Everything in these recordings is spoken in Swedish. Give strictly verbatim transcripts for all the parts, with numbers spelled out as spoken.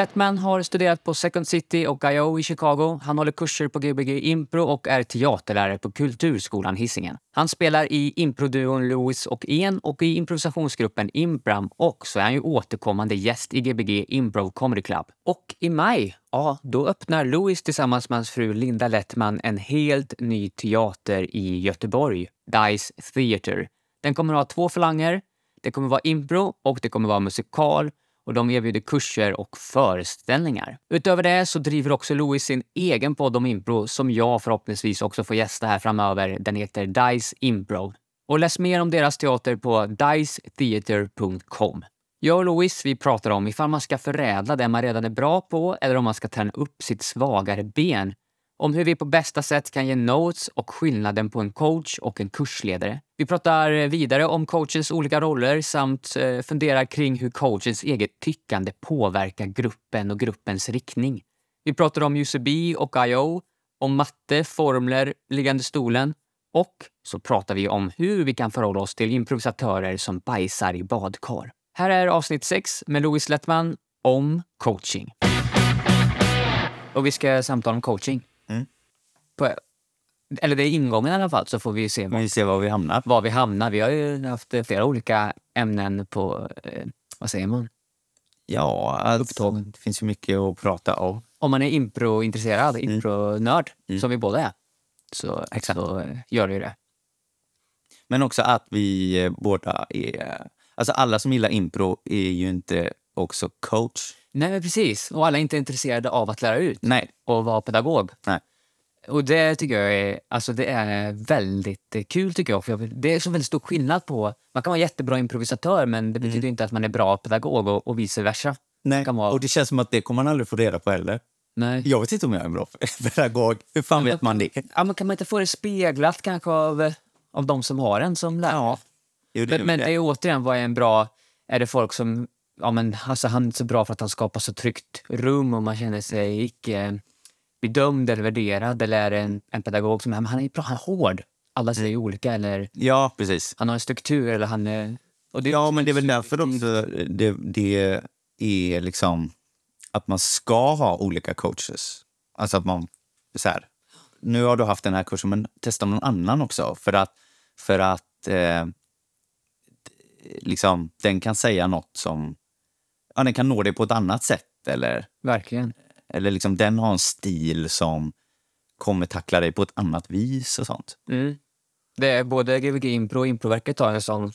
Lättman har studerat på Second City och I O i Chicago. Han håller kurser på G B G Impro och är teaterlärare på Kulturskolan Hisingen. Han spelar i improduon Louis och En och i improvisationsgruppen Imbram, och så är han ju återkommande gäst i G B G Impro Comedy Club. Och i maj, ja, då öppnar Louis tillsammans med hans fru Linda Lättman en helt ny teater i Göteborg, Dice Theater. Den kommer att ha två falanger. Det kommer vara impro och det kommer vara musikal, och de erbjuder kurser och föreställningar. Utöver det så driver också Louis sin egen podd om impro som jag förhoppningsvis också får gästa här framöver. Den heter Dice Impro. Och läs mer om deras teater på dice theater punkt com. Jag och Louis, vi pratar om ifall man ska förädla det man redan är bra på eller om man ska träna upp sitt svagare ben. Om hur vi på bästa sätt kan ge notes och skillnaden på en coach och en kursledare. Vi pratar vidare om coachens olika roller samt funderar kring hur coachens eget tyckande påverkar gruppen och gruppens riktning. Vi pratar om U C B och I O, om matte, formler, liggande stolen, och så pratar vi om hur vi kan förhålla oss till improvisatörer som bajsar i badkar. Här är avsnitt sex med Louis Lättman om coaching. Och vi ska samtala om coaching. Mm. På, eller det är ingången i alla fall, så får vi se, vad, vi se var, vi hamnar. var vi hamnar. Vi har ju haft flera olika ämnen på, eh, vad säger man? Ja, alltså, det finns ju mycket att prata om. Om man är improintresserad, mm. impronörd, mm. som vi båda är, så, Exakt. så gör det ju det. Men också att vi båda är, alltså alla som gillar impro är ju inte också coach. Nej, men precis. Och alla är inte intresserade av att lära ut. Nej. Och vara pedagog. Nej. Och det tycker jag är, alltså det är väldigt kul tycker jag. För jag, det är så väldigt stor skillnad på, man kan vara jättebra improvisatör men det betyder mm. inte att man är bra pedagog, och, och vice versa. Nej, kan vara... och det känns som att det kommer man aldrig få reda på heller. Nej. Jag vet inte om jag är en bra pedagog. Hur fan vet man det? Ja, men kan man inte få det speglat kanske av, av de som har en som lärare? Ja. Jo, det, men, men det är återigen, vad är en bra, är det folk som... Ja, men alltså, han är så bra för att han skapar så tryggt rum och man känner sig icke bedömd eller värderad, eller är det en, en pedagog som, men han är bra, han är hård. Alla säger mm. olika, eller ja, precis. Han har en struktur, eller han är... Och det, ja, men det är väl därför de, det, det är liksom att man ska ha olika coaches. Alltså att man så här, nu har du haft den här kursen, men testa någon annan också, för att för att eh, liksom den kan säga något som, ja, den kan nå dig på ett annat sätt, eller verkligen, eller liksom den har en stil som kommer tackla dig på ett annat vis och sånt. Mm. Det är både G B G Impro och Improverket tar en sån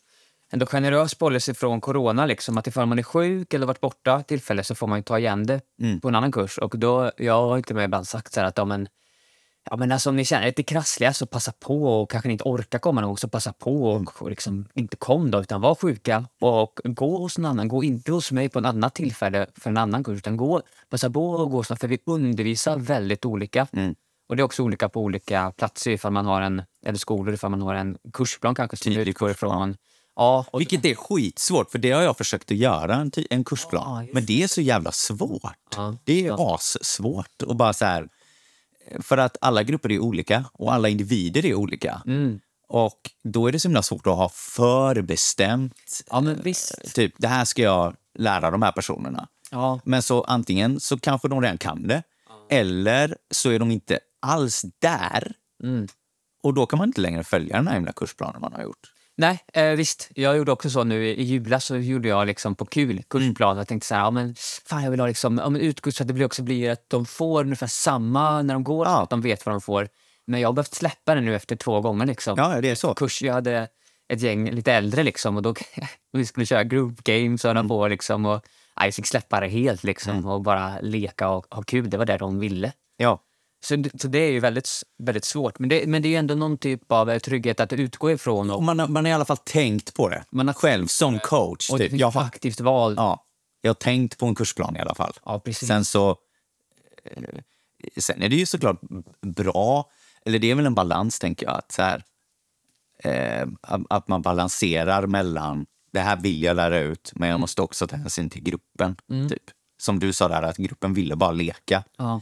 ändå generös policy från corona liksom, att ifall man är sjuk eller varit borta tillfälle så får man ju ta igen det mm. på en annan kurs, och då, jag har inte med ibland sagt så här att ja men, ja men alltså, om ni känner lite krassliga så passa på, och kanske ni inte orkar komma någon gång så passa på och, och liksom inte kom då, utan var sjuka och, och gå hos en annan, gå inte hos mig på en annan tillfälle för en annan kurs, utan gå, passa på och gå, för vi undervisar väldigt olika mm. och det är också olika på olika platser, ifall man har en, eller skolor ifall man har en kursplan kanske tydlig kursplan. Ja, och vilket är skitsvårt, för det har jag försökt att göra, en, ty- en kursplan ja, men det är så jävla svårt ja, det är ja. assvårt och bara så här. För att alla grupper är olika och alla individer är olika. Mm. Och då är det så himla svårt att ha förbestämt. Ja, men visst. Typ, det här ska jag lära de här personerna. Ja. Men så antingen så kanske de redan kan det. Ja. Eller så är de inte alls där. Mm. Och då kan man inte längre följa den här himla kursplanen man har gjort. Nej, eh, visst. Jag gjorde också så nu i jula, så gjorde jag liksom på kul kursplan. Mm. Jag tänkte så här, ja men fan jag vill ha liksom, ja men utgått så att det blir också blir att de får ungefär samma när de går, ja. Att de vet vad de får. Men jag har behövt släppa det nu efter två gånger liksom. Ja, det är så. Kurs, jag hade ett gäng lite äldre liksom, och då vi skulle köra group games och mm. på liksom, och nej, jag fick släppa det helt liksom mm. och bara leka och ha kul, det var det de ville. Ja. Så, så det är ju väldigt, väldigt svårt. Men det, men det är ju ändå någon typ av trygghet att utgå ifrån. Och, och man, har, man har i alla fall tänkt på det. Man har själv som coach. Och typ. Jag har aktivt val. Ja, jag har tänkt på en kursplan i alla fall. Ja, precis. Sen så... Sen är det ju såklart bra. Eller det är väl en balans, tänker jag. Att, så här, eh, att man balanserar mellan... Det här vill jag lära ut. Men jag måste också ta hänsyn till gruppen. Mm. Typ. Som du sa där, att gruppen ville bara leka. Ja.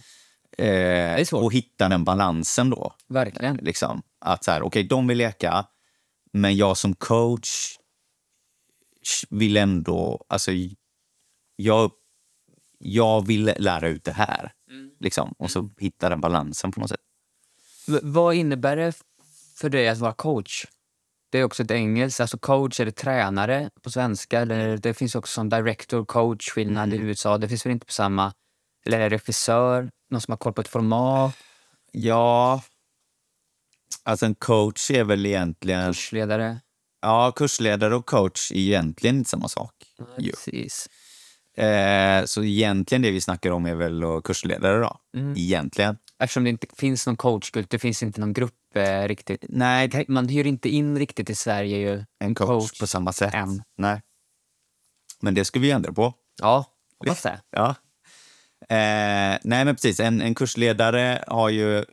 Eh, och hitta den balansen då. Verkligen. Liksom, att så här, okej, okay, de vill leka, men jag som coach vill ändå, alltså jag, jag vill lära ut det här. Mm. Liksom. Och så hitta den balansen på något sätt. V- vad innebär det för dig att vara coach? Det är också ett engelskt. Alltså coach är det tränare på svenska. Eller det finns också som director, coach, skillnad mm. i U S A. Det finns väl inte på samma... Eller är det regissör? Någon som har koll på ett format? Ja... Alltså en coach är väl egentligen... Kursledare. Ja, kursledare och coach är egentligen inte samma sak. Ja, precis. Eh, så egentligen det vi snackar om är väl kursledare då. Mm. Egentligen. Eftersom det inte finns någon coachkult, det finns inte någon grupp eh, riktigt. Nej. Man hyr inte in riktigt i Sverige ju. En coach, coach på samma sätt. Än. Nej. Men det ska vi ändra på. Ja, hoppas det. Ja. Eh, nej men precis, en, en kursledare har ju...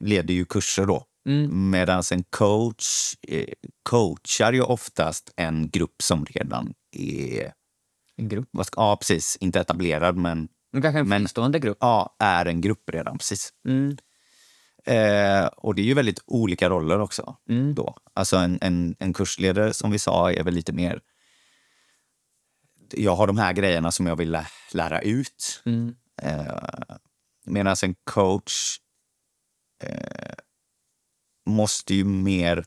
leder ju kurser då. Mm. Medan en coach eh, coachar ju oftast en grupp som redan är... En grupp? Vad ska, ja, precis. Inte etablerad, men... men kanske en fristående grupp. Ja, är en grupp redan, precis. Mm. Eh, och det är ju väldigt olika roller också. Mm. Då. Alltså en, en, en kursledare, som vi sa, är väl lite mer... Jag har de här grejerna som jag vill lä- lära ut. Mm. Eh, medan en coach... Eh, måste ju mer...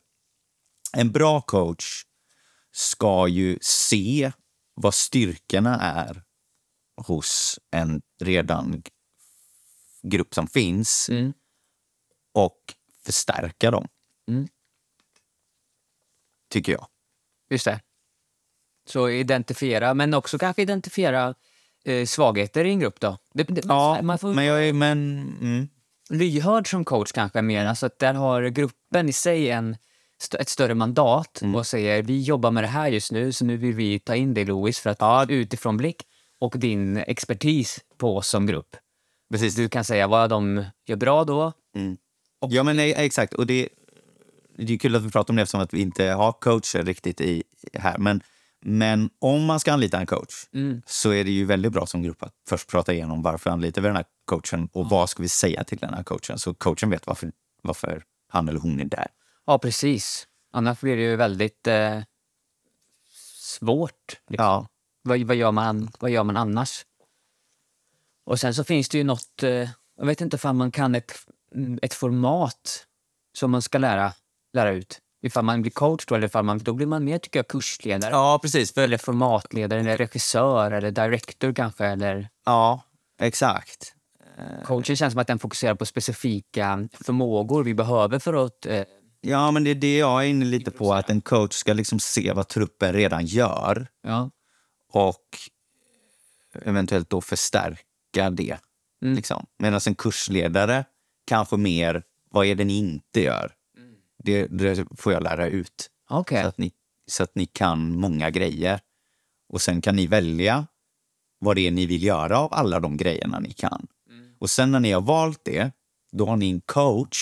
En bra coach ska ju se vad styrkorna är hos en redan grupp som finns mm. och förstärka dem. Mm. Tycker jag. Just det. Så identifiera, men också kanske identifiera eh, svagheter i en grupp då. Det, det, ja, man får... men jag är... Men, mm. lyhörd som coach kanske mer, alltså att där har gruppen i sig en, st- ett större mandat mm. och säger vi jobbar med det här just nu, så nu vill vi ta in dig Louis för att ja. Utifrån blick och din expertis på som grupp. Precis. Du kan säga vad de gör bra då. Mm. Och- ja men nej, exakt, och det, det är kul att vi pratar om det eftersom att vi inte har coacher riktigt i här, men, men om man ska anlita en coach mm. så är det ju väldigt bra som grupp att först prata igenom varför anlitar vi den här coachen och ja. Vad ska vi säga till den här coachen så coachen vet varför, varför han eller hon är där. Ja, precis. Annars blir det ju väldigt eh, svårt. Liksom. Ja. Vad, vad, gör man, vad gör man annars? Och sen så finns det ju något, eh, jag vet inte ifall man kan ett, ett format som man ska lära, lära ut. Ifall man blir coach då, eller ifall man, då blir man mer tycker jag kursledare. Ja, precis. Eller formatledare, eller regissör, eller director kanske, eller... Ja, exakt. Coachen känns som att den fokuserar på specifika förmågor vi behöver för att... Eh, ja, men det är det jag är inne lite på, att en coach ska liksom se vad truppen redan gör. Ja. Och eventuellt då förstärka det. Mm. Liksom. Medan en kursledare kan få mer, vad är det ni inte gör? Mm. Det, det får jag lära ut. Okay. Så att ni, så att ni kan många grejer. Och sen kan ni välja vad det är ni vill göra av alla de grejerna ni kan. Och sen när ni har valt det, då har ni en coach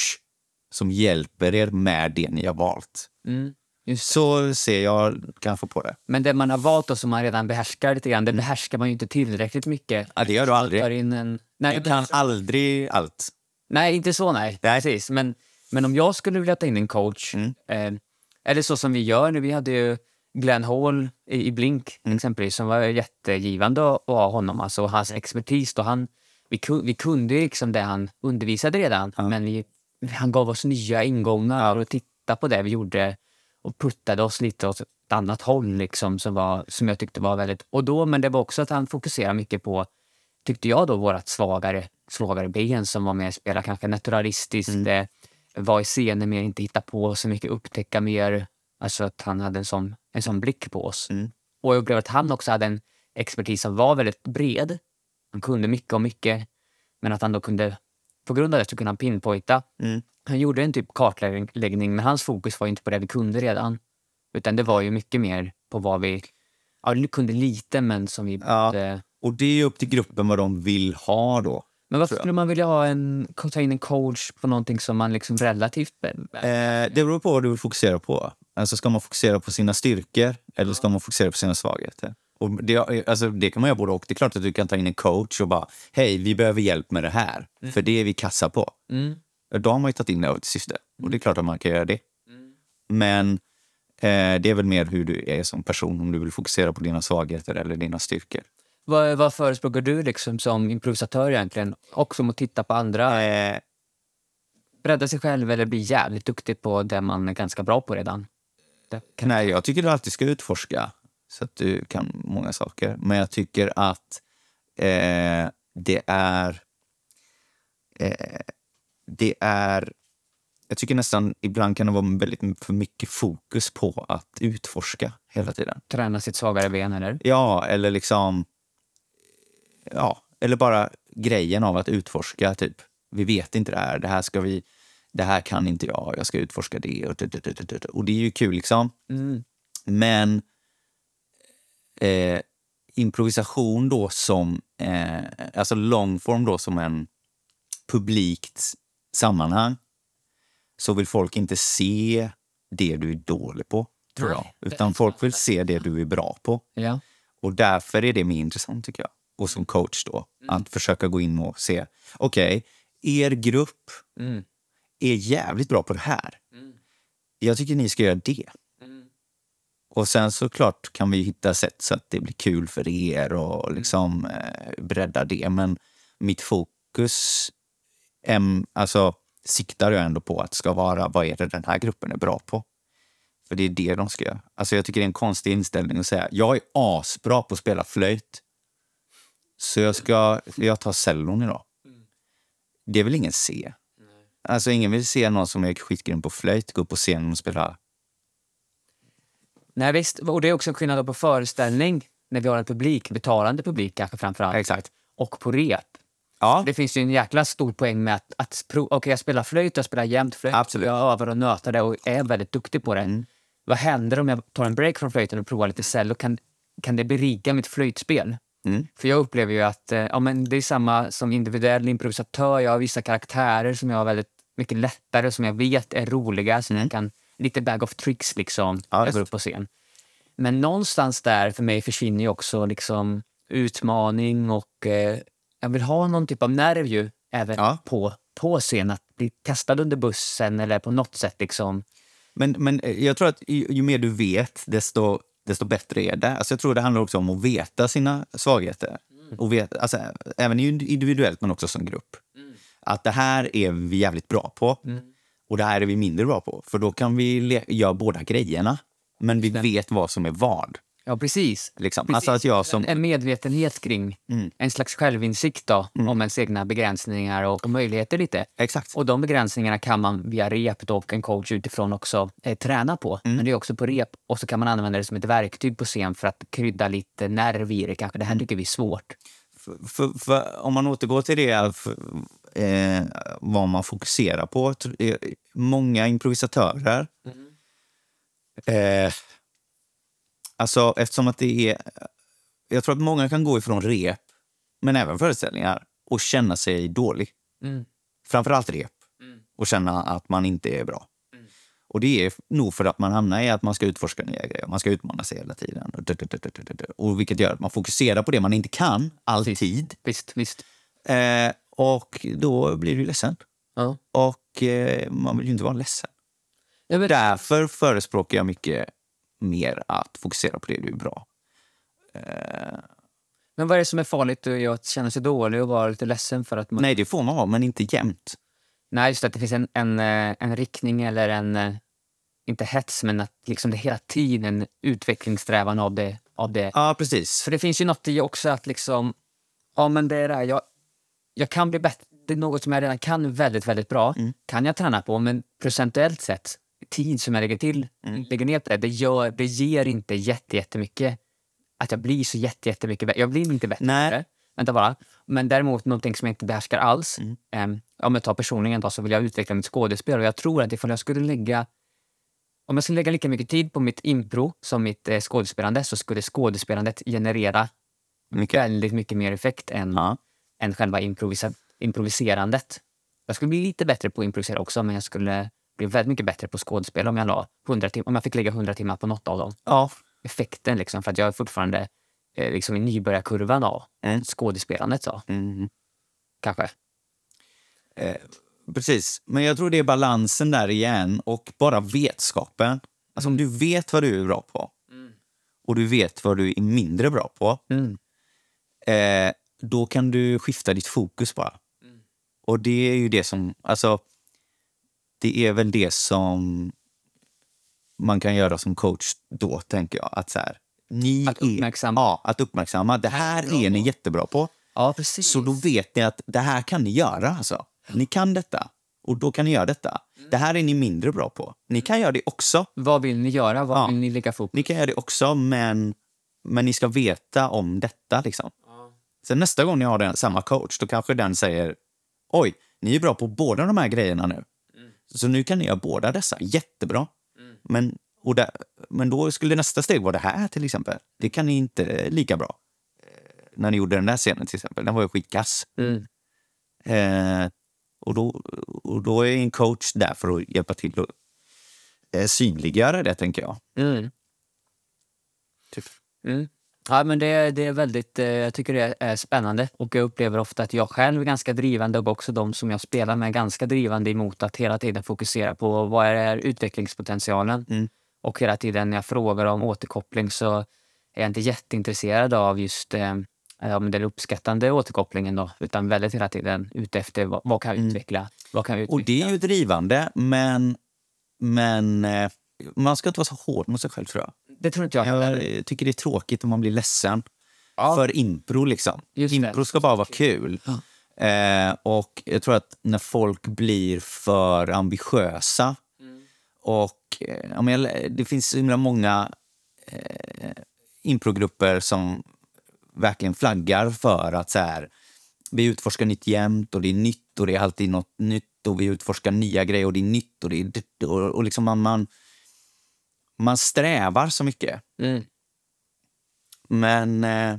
som hjälper er med det ni har valt. Mm, just så ser jag kanske på det. Men det man har valt och som man redan behärskar lite grann, det behärskar man ju inte tillräckligt mycket. Ja, det gör du aldrig. En... Nej, du kan aldrig allt. Nej, inte så, nej. nej. Precis. Men, men om jag skulle vilja ta in en coach, mm. eh, eller så som vi gör nu, vi hade ju Glenn Hall i, i Blink mm. exempelvis, som var jättegivande att ha honom, alltså hans expertis då, han... Vi, kun, vi kunde liksom det han undervisade redan. Ja. Men vi, han gav oss nya ingångar och tittade på det vi gjorde. Och puttade oss lite åt ett annat håll liksom, som, var, som jag tyckte var väldigt... Och då, men det var också att han fokuserade mycket på, tyckte jag då, vårat svagare, svagare ben som var med och spelade kanske naturalistiskt. Mm. Var i scenen mer, inte hitta på så mycket, upptäcka mer. Alltså att han hade en sån, en sån blick på oss. Mm. Och jag upplevde att han också hade en expertis som var väldigt bred. Han kunde mycket och mycket. Men att han då kunde, på grund av det så kunde han pinpointa. Mm. Han gjorde en typ kartläggning, men hans fokus var ju inte på det vi kunde redan. Utan det var ju mycket mer på vad vi, ja, vi kunde lite, men som vi... Ja. Borde... Och det är ju upp till gruppen vad de vill ha då. Men varför skulle man vilja ha en, ta in en coach på någonting som man liksom relativt... Eh, det beror på vad du vill fokusera på. Alltså ska man fokusera på sina styrkor eller ska man fokusera på sina svagheter? Och det, alltså det kan man göra både och. Det är klart att du kan ta in en coach och bara hej, vi behöver hjälp med det här. Mm. För det är vi kassa på. Mm. Då har man ju tagit in något syfte. Och det är klart att man kan göra det. Mm. Men eh, det är väl mer hur du är som person. Om du vill fokusera på dina svagheter eller dina styrkor. Vad, vad förespråkar du liksom som improvisatör egentligen? Också om att titta på andra, eh, bredda sig själv eller bli jävligt duktig på det man är ganska bra på redan? Det kan... Nej, jag tycker du alltid ska utforska så att du kan många saker. Men jag tycker att eh, det är eh, det är jag tycker nästan ibland kan det vara väldigt för mycket fokus på att utforska hela tiden. Träna sitt svagare ben eller? Ja, eller liksom ja, eller bara grejen av att utforska typ. Vi vet inte det här, det här ska vi det här kan inte jag, jag ska utforska det och, och det är ju kul liksom. Mm. Men eh, improvisation då som eh, alltså långform då som en publikt sammanhang, så vill folk inte se det du är dålig på, tror jag. Utan folk vill se det du är bra på. Ja. Och därför är det mer intressant tycker jag. Och som coach då, mm. att försöka gå in och se, okej, okay, er grupp mm. är jävligt bra på det här. Mm. Jag tycker ni ska göra det. Mm. Och sen såklart kan vi hitta sätt så att det blir kul för er och liksom mm. eh, bredda det. Men mitt fokus, em, alltså... siktar jag ändå på att ska vara vad är det den här gruppen är bra på, för det är det de ska göra. Alltså jag tycker det är en konstig inställning att säga jag är asbra på att spela flöjt så jag ska jag tar cellon idag. Det vill ingen se. Alltså ingen vill se någon som är skitgrym på flöjt gå upp på scenen och spela. Nej visst, och det är också en skillnad på föreställning när vi har en publik, betalande publik kanske framförallt. Exakt. Och på rep. Ja. Det finns ju en jäkla stor poäng med att, att prov- okej, jag spelar flöjt, jag spelar jämnt flöjt. Absolut. Jag övar och nötar det och är väldigt duktig på det. Mm. Vad händer om jag tar en break från flöjten och provar lite cello? Kan, kan det berika mitt flöjtspel? Mm. För jag upplever ju att ja, men det är samma som individuell improvisatör. Jag har vissa karaktärer som jag har väldigt mycket lättare, som jag vet är roliga. Så mm. jag kan lite bag of tricks liksom, ja, jag går upp på scen. Men någonstans där för mig försvinner ju också liksom, utmaning och... Eh, jag vill ha någon typ av nerv ju även ja. på, på scen, att bli kastad under bussen eller på något sätt liksom. Men, men jag tror att ju, ju mer du vet desto, desto bättre är det. Alltså jag tror det handlar också om att veta sina svagheter. Mm. Och veta, alltså, även individuellt men också som grupp. Mm. Att det här är vi jävligt bra på mm. och det här är vi mindre bra på. För då kan vi le- göra båda grejerna men vi vet vad som är vad. Ja, precis. Liksom. precis. Alltså att jag som... En medvetenhet kring mm. en slags självinsikt då, mm. om ens egna begränsningar och möjligheter lite. Exakt. Och de begränsningarna kan man via rep och en coach utifrån också eh, träna på. Mm. Men det är också på rep. Och så kan man använda det som ett verktyg på scen för att krydda lite nerv i det. Kanske det här tycker vi är svårt. För, för, för, om man återgår till det, för, eh, vad man fokuserar på. Många improvisatörer... Mm. Eh, Alltså eftersom att det är, jag tror att många kan gå ifrån rep men även föreställningar och känna sig dålig. Mm. Framförallt rep mm. och känna att man inte är bra. Mm. Och det är nog för att man hamnar i att man ska utforska nya grejer, man ska utmana sig hela tiden. Och vilket gör att man fokuserar på det man inte kan alltid. Visst, visst. Eh, och då blir du ledsen. Ja. Och eh, man vill ju inte vara ledsen. Jag vet. Därför förespråkar jag mycket mer att fokusera på det du är bra. Eh. Men vad är det som är farligt? Jag att känna sig dålig och vara lite ledsen för att man... Nej, det får man ha, men inte jämt. Nej, just att det finns en, en, en riktning eller en... Inte hets, men att liksom det hela tiden utvecklingssträvan av det. Av det. Ja, precis. För det finns ju något i också att liksom... Ja, men det är det här. Jag, jag kan bli bättre. Det är något som jag redan kan väldigt, väldigt bra. Mm. Kan jag träna på, men procentuellt sett... tid som jag lägger till mm. lägger ner på det, det, gör, det ger inte jätte, jättemycket att jag blir så jätte, jättemycket bättre. Jag blir inte bättre. Nej. Vänta bara. Men däremot någonting som jag inte behärskar alls mm. um, om jag tar personligen då, så vill jag utveckla mitt skådespel, och jag tror att ifall jag skulle lägga om jag skulle lägga lika mycket tid på mitt impro som mitt eh, skådespelande, så skulle skådespelandet generera mycket. väldigt mycket mer effekt än, ja. än själva improvisa- improviserandet. Jag skulle bli lite bättre på att improvisera också, men jag skulle blir väldigt mycket bättre på skådespel om jag la hundra tim- om jag fick lägga hundra timmar på något av dem. Ja. Effekten liksom, för att jag är fortfarande eh, liksom i nybörjarkurvan av mm. skådespelandet så. Mm. Kanske. Eh, precis. Men jag tror det är balansen där igen och bara vetskapen. Alltså om du vet vad du är bra på mm. och du vet vad du är mindre bra på mm. eh, då kan du skifta ditt fokus bara. Mm. Och det är ju det som, alltså det är väl det som man kan göra som coach då, tänker jag, att så här, ni att uppmärksamma, är, ja, att uppmärksamma det här är ja. Ni jättebra på. Ja, precis. Så då vet ni att det här kan ni göra, alltså. Ni kan detta. Och då kan ni göra detta. Mm. Det här är ni mindre bra på. Ni kan göra det också. Vad vill ni göra? Vad ja. Vill ni lägga fokus? Ni kan göra det också, men, men ni ska veta om detta, liksom. Ja. Sen nästa gång ni har den, samma coach, då kanske den säger, oj, ni är bra på båda de här grejerna nu. Mm. Så nu kan ni göra båda dessa. Jättebra. Mm. Men, och där, men då skulle nästa steg vara det här, till exempel. Det kan ni inte lika bra. När ni gjorde den där scenen, till exempel. Den var ju skitkass. Mm. Eh, och, då, och då är en coach där för att hjälpa till att eh, synliggöra det, tänker jag. Mm. Typ. Mm. Ja, men det, det är väldigt... Eh, jag tycker det är spännande. Och jag upplever ofta att jag själv är ganska drivande, och också de som jag spelar med är ganska drivande emot att hela tiden fokusera på vad är utvecklingspotentialen. Mm. Och hela tiden när jag frågar om återkoppling så är jag inte jätteintresserad av just... Eh, om den uppskattande återkopplingen då, utan väldigt hela tiden ute efter vad, vad kan jag utveckla, mm. vad kan jag utveckla. Och det är ju drivande, men men man ska inte vara så hård mot sig själv, tror jag. Det tror inte jag. Jag tycker det är tråkigt om man blir ledsen ja. För impro, liksom. Just impro det. Ska bara vara kul. Ja. Eh, och jag tror att när folk blir för ambitiösa mm. och ja, men det finns så himla många eh, improgrupper som verkligen flaggar för att så här, vi utforskar nytt jämt, och det är nytt, och det är alltid något nytt, och vi utforskar nya grejer, och det är nytt, och det är dyrt, och, och liksom man, man man strävar så mycket mm. men eh,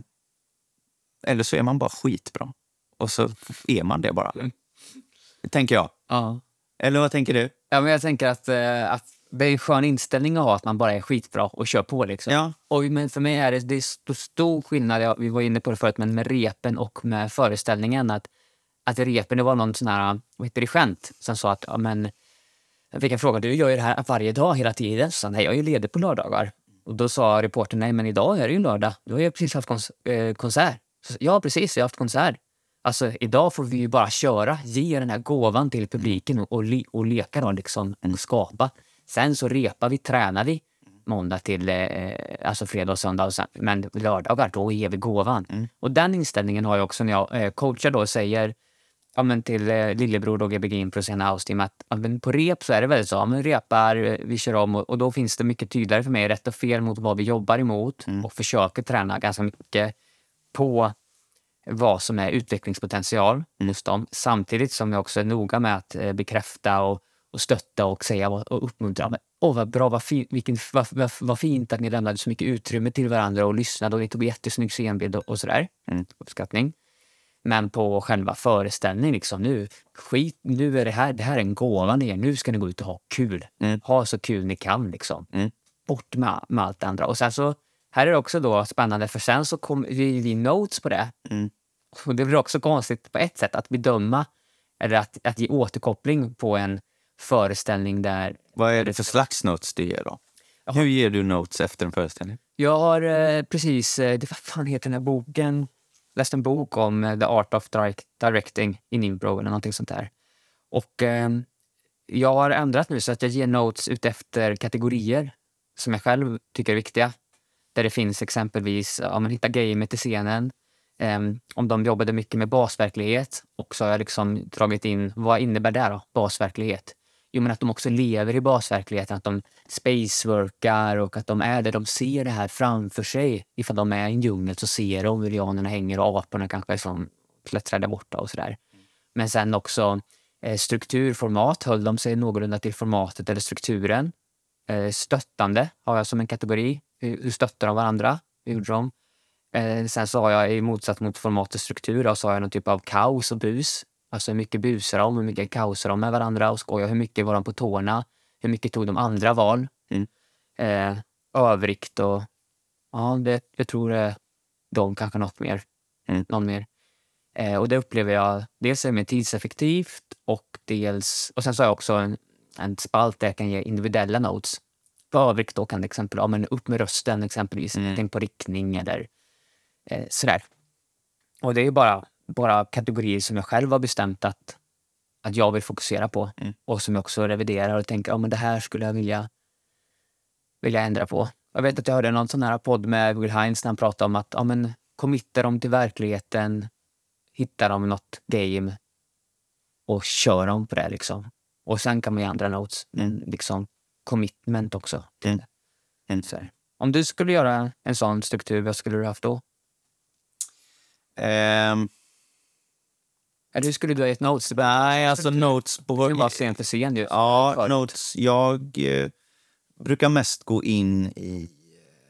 eller så är man bara skitbra, och så är man det bara mm. tänker jag ja. Eller vad tänker du? Ja, men jag tänker att, eh, att det är en skön inställning att ha, att man bara är skitbra och kör på, liksom. Ja. Och, men för mig är det, det är stor skillnad, jag, vi var inne på det förut, men med repen och med föreställningen. Att, att repen, det var någon sån här dirigent som sa att, ja men, jag fick en fråga, du gör ju det här varje dag hela tiden. Så sa han, nej, jag är ju ledig på lördagar. Och då sa reportern, nej men idag är det ju lördag, du har ju precis haft kons- konsert. Så, ja precis, jag har haft konsert. Alltså idag får vi ju bara köra, ge den här gåvan till publiken och, och, le- och leka då, liksom, och skapa. Sen så repar vi, tränar vi måndag till eh, alltså fredag och söndag, och sen, men lördagar då ger vi gåvan. Mm. Och den inställningen har jag också när jag eh, coachar då, och säger ja, men till eh, lillebror då, G B G Impro House-team, att ja, men på rep så är det väl så, ja, men repar, vi kör om, och, och då finns det mycket tydligare för mig rätt och fel mot vad vi jobbar emot mm. och försöker träna ganska mycket på vad som är utvecklingspotential mm. hos dem, samtidigt som jag också är noga med att eh, bekräfta och och stötta och säga och uppmuntra. Åh, oh, vad bra, vad, fin, vilken, vad, vad, vad fint att ni lämnade så mycket utrymme till varandra och lyssnade, och det tog jättesnygg scenbild och, och sådär. Mm. Uppskattning. Men på själva föreställningen, liksom, nu skit, nu är det här, det här är en gåva ni är. Nu ska ni gå ut och ha kul. Mm. Ha så kul ni kan, liksom. Mm. Bort med, med allt det andra. Och sen så, här är det också då spännande, för sen så kom vi, vi notes på det. Mm. Och det blir också konstigt på ett sätt att bedöma, eller att, att ge återkoppling på en föreställning där... Vad är det för slags notes du ger då? Jaha. Hur ger du notes efter en föreställning? Jag har eh, precis... Eh, det, vad fan heter den här boken? Läst en bok om eh, The Art of Directing in Improv eller någonting sånt där. Och eh, jag har ändrat nu så att jag ger notes ut efter kategorier som jag själv tycker är viktiga. Där det finns exempelvis om man hittar gamet i scenen. Um, om de jobbade mycket med basverklighet, och så har jag liksom dragit in vad innebär det då, basverklighet? Jo, men att de också lever i basverkligheten, att de spaceworkar och att de är där, de ser det här framför sig. Ifall de är i en djungel så ser de hur lianerna hänger och aporna kanske som klättrar där borta och sådär. Men sen också eh, strukturformat, höll de sig någorlunda till formatet eller strukturen. Eh, stöttande har jag som en kategori, hur, hur stöttar de varandra, hur gjorde de? Sen så har jag i motsatt mot format och struktur då, så har jag någon typ av kaos och bus. Alltså hur mycket busar de, hur mycket kaosar de med varandra och skojar, hur mycket var de på tårna, hur mycket tog de andra val. Mm. Eh, övrigt och ja, det, jag tror eh, de kanske något mer. Mm. Någon mer. Eh, och det upplever jag, dels är det mer tidseffektivt och dels, och sen så har jag också en, en spalt där jag kan ge individuella notes. För övrigt då kan det exempel, ja men upp med rösten exempelvis, mm. tänk på riktning eller sådär. Och det är ju bara, bara kategorier som jag själv har bestämt att, att jag vill fokusera på. Mm. Och som jag också reviderar och tänker, ja, men det här skulle jag vilja, vilja ändra på. Jag vet att jag hörde någon sån här podd med Will Hines när han pratade om att, ja, men committa dem till verkligheten, hitta dem något game och kör dem på det liksom. Och sen kan man ju andra notes, men liksom commitment också. Mm. Mm. Om du skulle göra en sån struktur, vad skulle du haft då? Um. Eller hur skulle du ha gett notes? Nej, alltså notes på vår... Bara sen för sen ju. Ja, för. Notes. Jag eh, brukar mest gå in i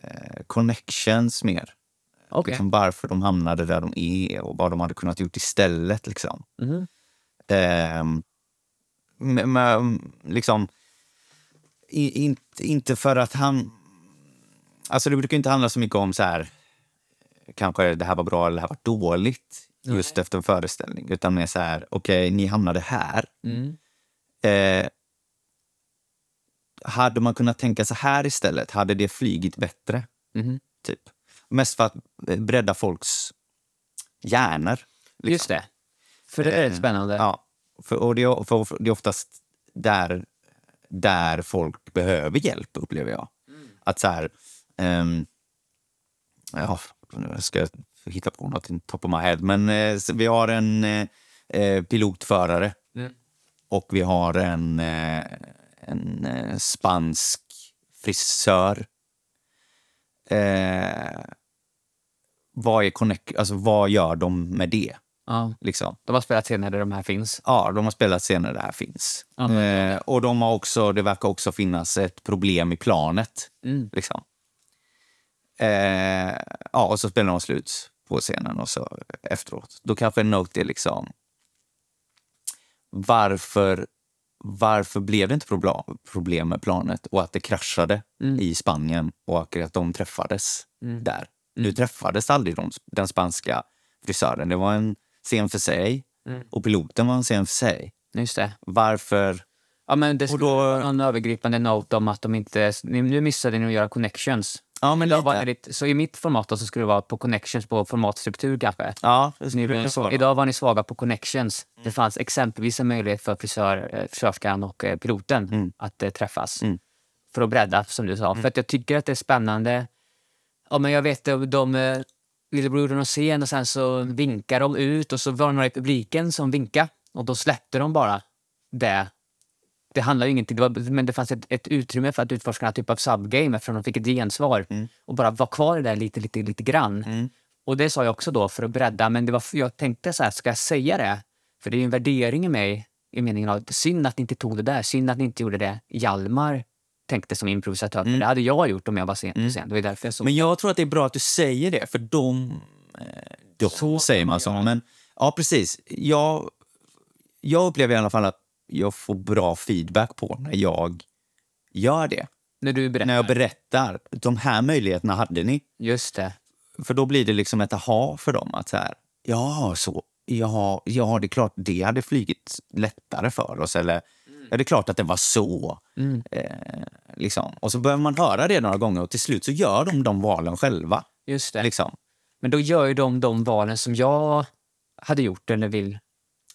eh, connections mer. Okay. Liksom varför de hamnade där de är och vad de hade kunnat gjort istället liksom. Mm. Eh, med, med, liksom i, in, inte för att han... Alltså det brukar inte handla så mycket om så här, kanske det här var bra eller det här var dåligt just okay. efter en föreställning, utan mer så här, okej, okay, ni hamnade här. Mm. Eh, hade man kunnat tänka så här istället? Hade det flygit bättre? Mm. Typ. Mest för att bredda folks hjärnor. Liksom. Just det. För det är eh, spännande. Ja. För, och det är, för, det är oftast där, där folk behöver hjälp, upplever jag. Mm. Att så här... Um, ja, nu ska jag hitta på något in top of my head, men eh, vi har en eh, pilotförare mm. och vi har en eh, en eh, spansk frisör. Eh, vad är connect, alltså vad gör de med det? Ja. Liksom. De har spelat scener där de här finns. Ja, de har spelat scener där det här finns. Mm. Eh, och de har också, det verkar också finnas ett problem i planet. Mm. Liksom. Eh, ja, och så spelar de slut på scenen och så efteråt. Då kanske en note är liksom, varför varför blev det inte problem med planet och att det kraschade mm. i Spanien och att de träffades mm. där. Mm. Nu träffades aldrig de, den spanska frisören. Det var en scen för sig mm. och piloten var en scen för sig. Just det. Varför... Ja, men det skulle vara en övergripande note om att de inte... Nu missade ni att göra connections. Ja, men lite. Så i mitt format då, så skulle det vara på connections på formatstruktur kanske. Ja, ni, så, idag var ni svaga på connections. Mm. Det fanns exempelvis en möjlighet för frisör, frisörskan och eh, piloten mm. att eh, träffas. Mm. För att bredda, som du sa. Mm. För att jag tycker att det är spännande. Ja, men jag vet de... de lillebrodern och scen och sen så vinkar de ut och så var det några i publiken som vinkade. Och då släppte de bara det... Det handlar ju ingenting, det var, men det fanns ett, ett utrymme för att utforska en typ av subgame eftersom de fick ett gensvar mm. och bara var kvar där lite, lite, lite grann. Mm. Och det sa jag också då för att bredda, men det var, jag tänkte så här, ska jag säga det? För det är ju en värdering i mig, i meningen av synd att ni inte tog det där, synd att ni inte gjorde det. Hjalmar tänkte som improvisatör, mm. det hade jag gjort om jag var sen. Mm. sen. Det var därför jag så... Men jag tror att det är bra att du säger det, för de... de så säger man så, men ja, precis. Jag, jag upplever i alla fall att jag får bra feedback på när jag gör det. När du berättar. När jag berättar, de här möjligheterna hade ni. Just det. För då blir det liksom ett aha för dem. Att så här, ja, så, ja, ja, det är klart det hade flygit lättare för oss. Eller, mm. ja, det är klart att det var så. Mm. Eh, liksom. Och så behöver man höra det några gånger. Och till slut så gör de de valen själva. Just det. Liksom. Men då gör ju de de valen som jag hade gjort eller vill.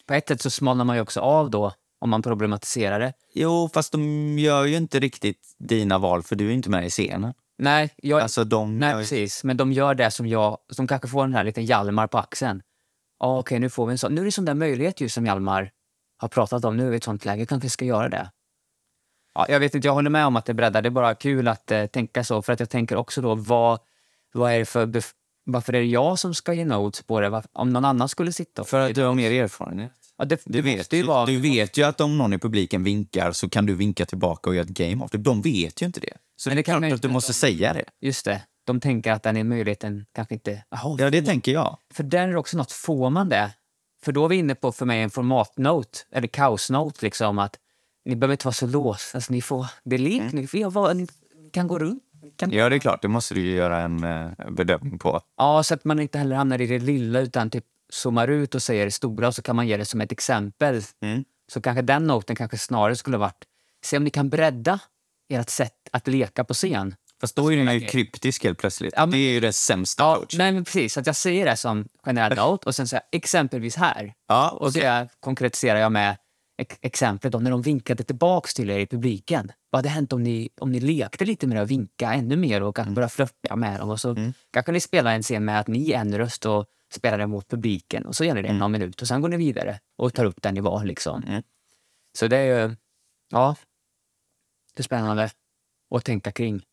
På ett sätt så smalnar man ju också av då. Om man problematiserar det. Jo, fast de gör ju inte riktigt dina val, för du är inte med i scenen. Nej, jag, alltså, de nej gör... precis. Men de gör det som jag... Som kanske får den här liten Hjalmar på axeln. Ja, ah, okej, okay, nu får vi en sån... Nu är det sån där möjlighet ju som Hjalmar har pratat om. Nu är vi ett sånt läge, kanske ska göra det. Ja, jag vet inte, jag håller med om att det breddar. Det är bara kul att eh, tänka så. För att jag tänker också då, vad, vad är det för... Bef- varför är det jag som ska ge notes på det? Varför, om någon annan skulle sitta... För att du har mer erfarenhet. Ja, det, du, vet, det ju, var... du vet ju att om någon i publiken vinkar så kan du vinka tillbaka och göra ett game av det. De vet ju inte det. Så men det kan inte att du måste de... säga det. Just det. De tänker att den är möjligheten kanske inte... Aha, ja, det tänker jag. För den är också något, får man det? För då är vi inne på för mig en formatnote, eller kaosnote liksom, att ni behöver inte vara så låst. Alltså ni får... Det är lek, mm. ni, får vara, ni kan gå runt. Kan... Ja, det är klart. Det måste du ju göra en uh, bedömning på. Ja, så att man inte heller hamnar i det lilla utan typ zoomar ut och säger det stora och så kan man ge det som ett exempel. Mm. Så kanske den noten kanske snarare skulle varit se om ni kan bredda ert sätt att leka på scen. Fast då är den ju kryptisk helt plötsligt. Ja, men, det är ju det sämsta ja, coach. Nej, men precis. Att jag säger det som generellt out och sen säger jag exempelvis här. Ja, och, och så jag konkretiserar jag med ex- exemplet om när de vinkade tillbaks till er i publiken. Vad hade hänt om ni, om ni lekte lite med det och vinka ännu mer och mm. börja flörta med dem? Och så mm. kanske ni spelar en scen med att ni är en röst och spelar den mot publiken. Och så gäller det mm. någon minut och sen går ni vidare och tar upp den i var liksom. Mm. Så det är ju, ja, det är spännande att tänka kring.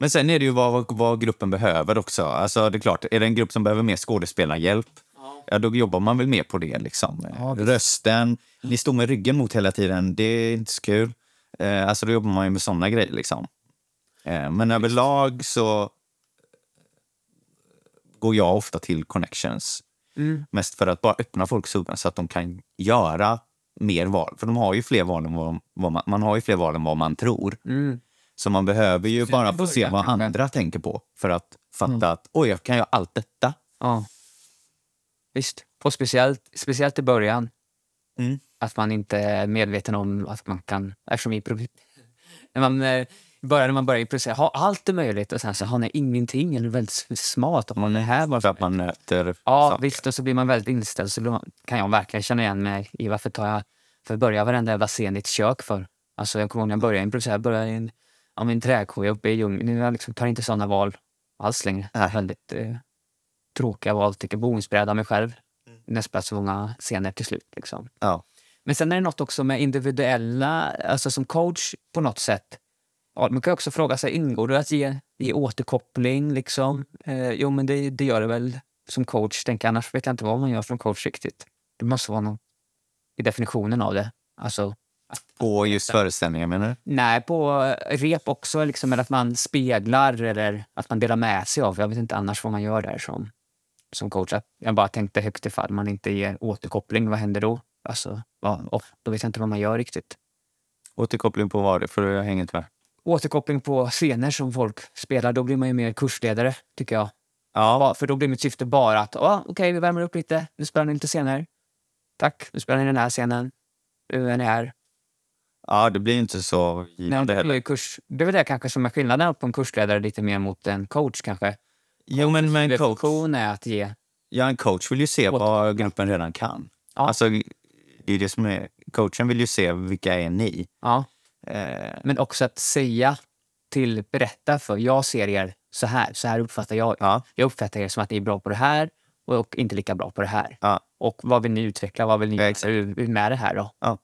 Men sen är det ju vad, vad gruppen behöver också. Alltså det är klart, är det en grupp som behöver mer skådespelarhjälp, ja, ja då jobbar man väl mer på det liksom. Ja, rösten, ni står med ryggen mot hela tiden, det är inte så kul. Eh, alltså då jobbar man ju med sådana grejer liksom. Eh, men överlag så går jag ofta till connections. Mm. Mest för att bara öppna folks ögon så att de kan göra mer val. För de har ju fler val än vad, vad man, man har ju fler val än vad man tror. Mm. Så man behöver ju bara få se vad andra tänker på för att fatta mm. att oj, jag kan göra allt detta. Ja. Visst. Och speciellt, speciellt i början. Mm. Att man inte är medveten om att man kan, eftersom i när man börjar, när man börjar improvisera, ha allt är möjligt och sen så har man ingenting eller väldigt smart om man är här bara för att man nöter. Ja, saker. Visst, och så blir man väldigt inställd, så man, kan jag verkligen känna igen mig i varför tar jag för att börja varenda jävla scen i ett kök för. Alltså jag kommer ihåg när jag började improvisera, började in om en trädkoja uppe i djungeln. Jag liksom tar inte sådana val alls längre. Äh. Väldigt eh, tråkiga val. Tycker bohemsbräda mig själv. Mm. Nästan så många scener till slut. Liksom. Ja. Men sen är det något också med individuella. Alltså som coach på något sätt. Ja, man kan också fråga sig, ingår det att ge, ge återkoppling? Liksom? Eh, jo, men det, det gör det väl som coach. Tänker, annars vet jag inte vad man gör som coach riktigt. Det måste vara någon i definitionen av det. Alltså... På just föreställningar menar du? Nej, på rep också liksom, eller att man speglar eller att man delar med sig av. Jag vet inte annars vad man gör där som, som coach. Jag bara tänkte högt ifall man inte ger återkoppling, vad händer då? Alltså, vad, då vet jag inte vad man gör riktigt. Återkoppling på vad? För jag hänger inte med. Återkoppling på scener som folk spelar, då blir man ju mer kursledare tycker jag. Ja. För då blir mitt syfte bara att oh, okej, okay, vi värmer upp lite, nu spelar ni lite scener. Tack, nu spelar ni den här scenen. Nu är ni här. Ja, det blir inte så... Nej, det, är kurs, det är väl det kanske som är skillnaden på en kursledare lite mer mot en coach kanske. Jo, men en coach... är att ge... Ja, en coach vill ju se åt... vad gruppen redan kan. Ja. Alltså, det är det som är... Coachen vill ju se vilka är ni. Ja. Eh... Men också att säga till, berätta för, jag ser er så här. Så här uppfattar jag. Ja. Jag uppfattar er som att ni är bra på det här och inte lika bra på det här. Ja. Och vad vill ni utveckla? Vad vill ni göra med det här då? Ja.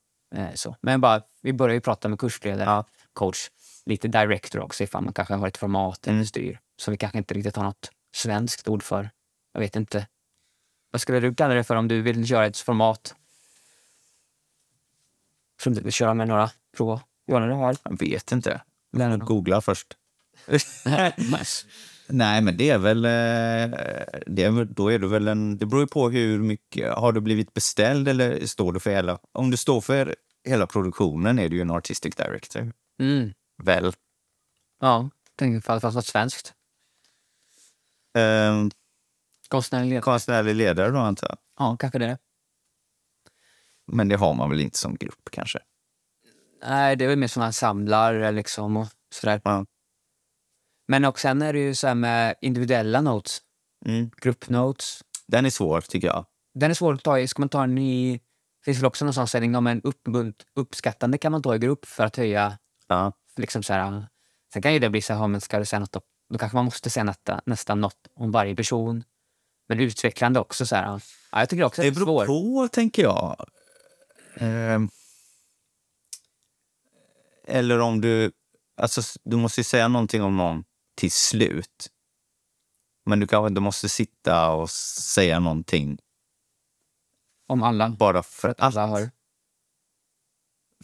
Så. Men bara, vi börjar ju prata med kursledare, ja, coach, lite director också ifall man kanske har ett format eller mm. styr som vi kanske inte riktigt har något svenskt ord för. Jag vet inte. Vad skulle du kalla det för om du vill göra ett format som du vill köra med några prova? Johan, du har? Jag vet inte. Lär mig googla först. Nej, men det är väl, det är väl då är du väl en, det beror ju på hur mycket har du blivit beställd eller står du för hela, om du står för hela produktionen är du ju en artistic director. Mm. Väl. Ja, tänker fast fast något svenskt. Ehm um, konstnärlig ledare. Konstnärlig ledare då antar jag. Ja, kanske det. Men det har man väl inte som grupp kanske. Nej, det är väl mer som man samlar liksom och sådär. Ja. Men också sen är det ju så här med individuella notes. Mm. Gruppnotes. Den är svår tycker jag. Den är svår att ta i. Ska man ta en i... Finns väl också någon sån sändning om en uppbunt, uppskattande kan man ta i grupp för att höja. Ja. Liksom så här. Sen kan ju det bli så här, men ska du säga något då? Då kanske man måste säga nästa, nästan något om varje person. Men utvecklande också så här. Ja, jag tycker också det är svårt. Det beror på, tänker jag. Um. Eller om du... Alltså, du måste ju säga någonting om någon till slut. Men du kanske inte måste sitta och säga någonting. Om alla. Bara för att alla har.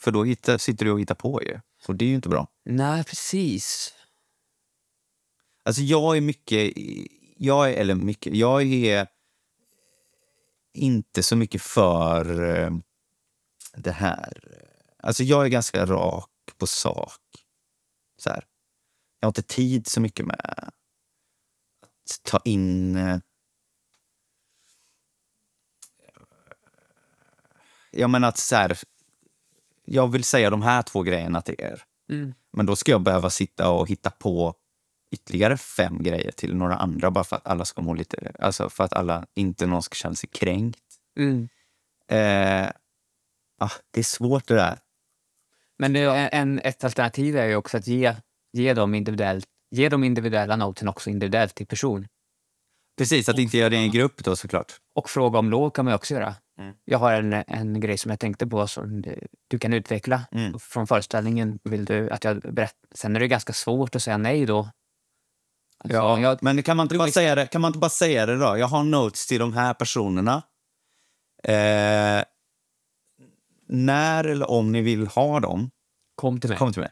För då hittar, sitter du och hittar på ju. Och det är ju inte bra. Nej, precis. Alltså jag är mycket... Jag är, eller mycket, jag är inte så mycket för det här. Alltså jag är ganska rak på sak. Så här. Jag har inte tid så mycket med att ta in jag menar att så här, jag vill säga de här två grejerna till er mm. men då ska jag behöva sitta och hitta på ytterligare fem grejer till några andra, bara för att alla ska må lite, alltså för att alla, inte någon ska känna sig kränkt. Mm. Eh, ah, det är svårt det där. Men det är en, ett alternativ är ju också att ge, ge dem individuellt, ge dem individuella noten också individuellt till person. Precis, att och inte göra det i en grupp då, såklart. Och fråga om lov kan man också göra. Mm. Jag har en, en grej som jag tänkte på som du kan utveckla. Mm. Från föreställningen vill du att jag berättar. Sen är det ganska svårt att säga nej då. Alltså, ja, jag, men kan man, inte bara visst... säga det, kan man inte bara säga det då? Jag har notes till de här personerna. Eh, när eller om ni vill ha dem, kom till mig. Kom till mig.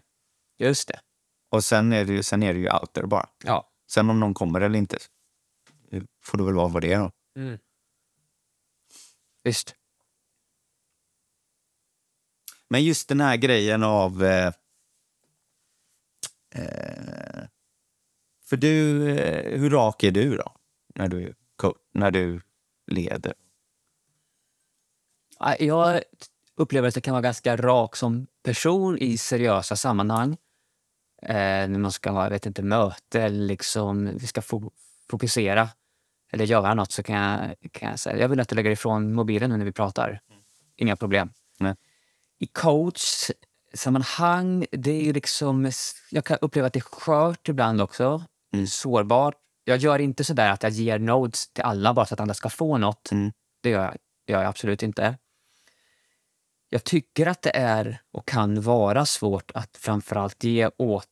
Just det. Och sen är det ju, sen är det ju out there bara. Ja. Sen om någon kommer eller inte, får du väl vara vad det är då. Mm. Visst. Men just den här grejen av eh, eh, för du eh, hur rak är du då? När du när du leder? Jag upplever att jag kan vara ganska rak som person i seriösa sammanhang. Eh, när man ska ha, jag vet inte, möte eller liksom vi ska få fokusera eller göra något, så kan jag, kan jag säga jag vill att du lägger ifrån mobilen nu när vi pratar. Inga problem. Nej. I coach sammanhang det är ju liksom, jag kan uppleva att det är skört ibland också. Mm. Sårbart. Jag gör inte så där att jag ger notes till alla bara så att andra ska få något. Mm. Det gör jag, gör jag absolut inte. Jag tycker att det är och kan vara svårt att framförallt ge åt,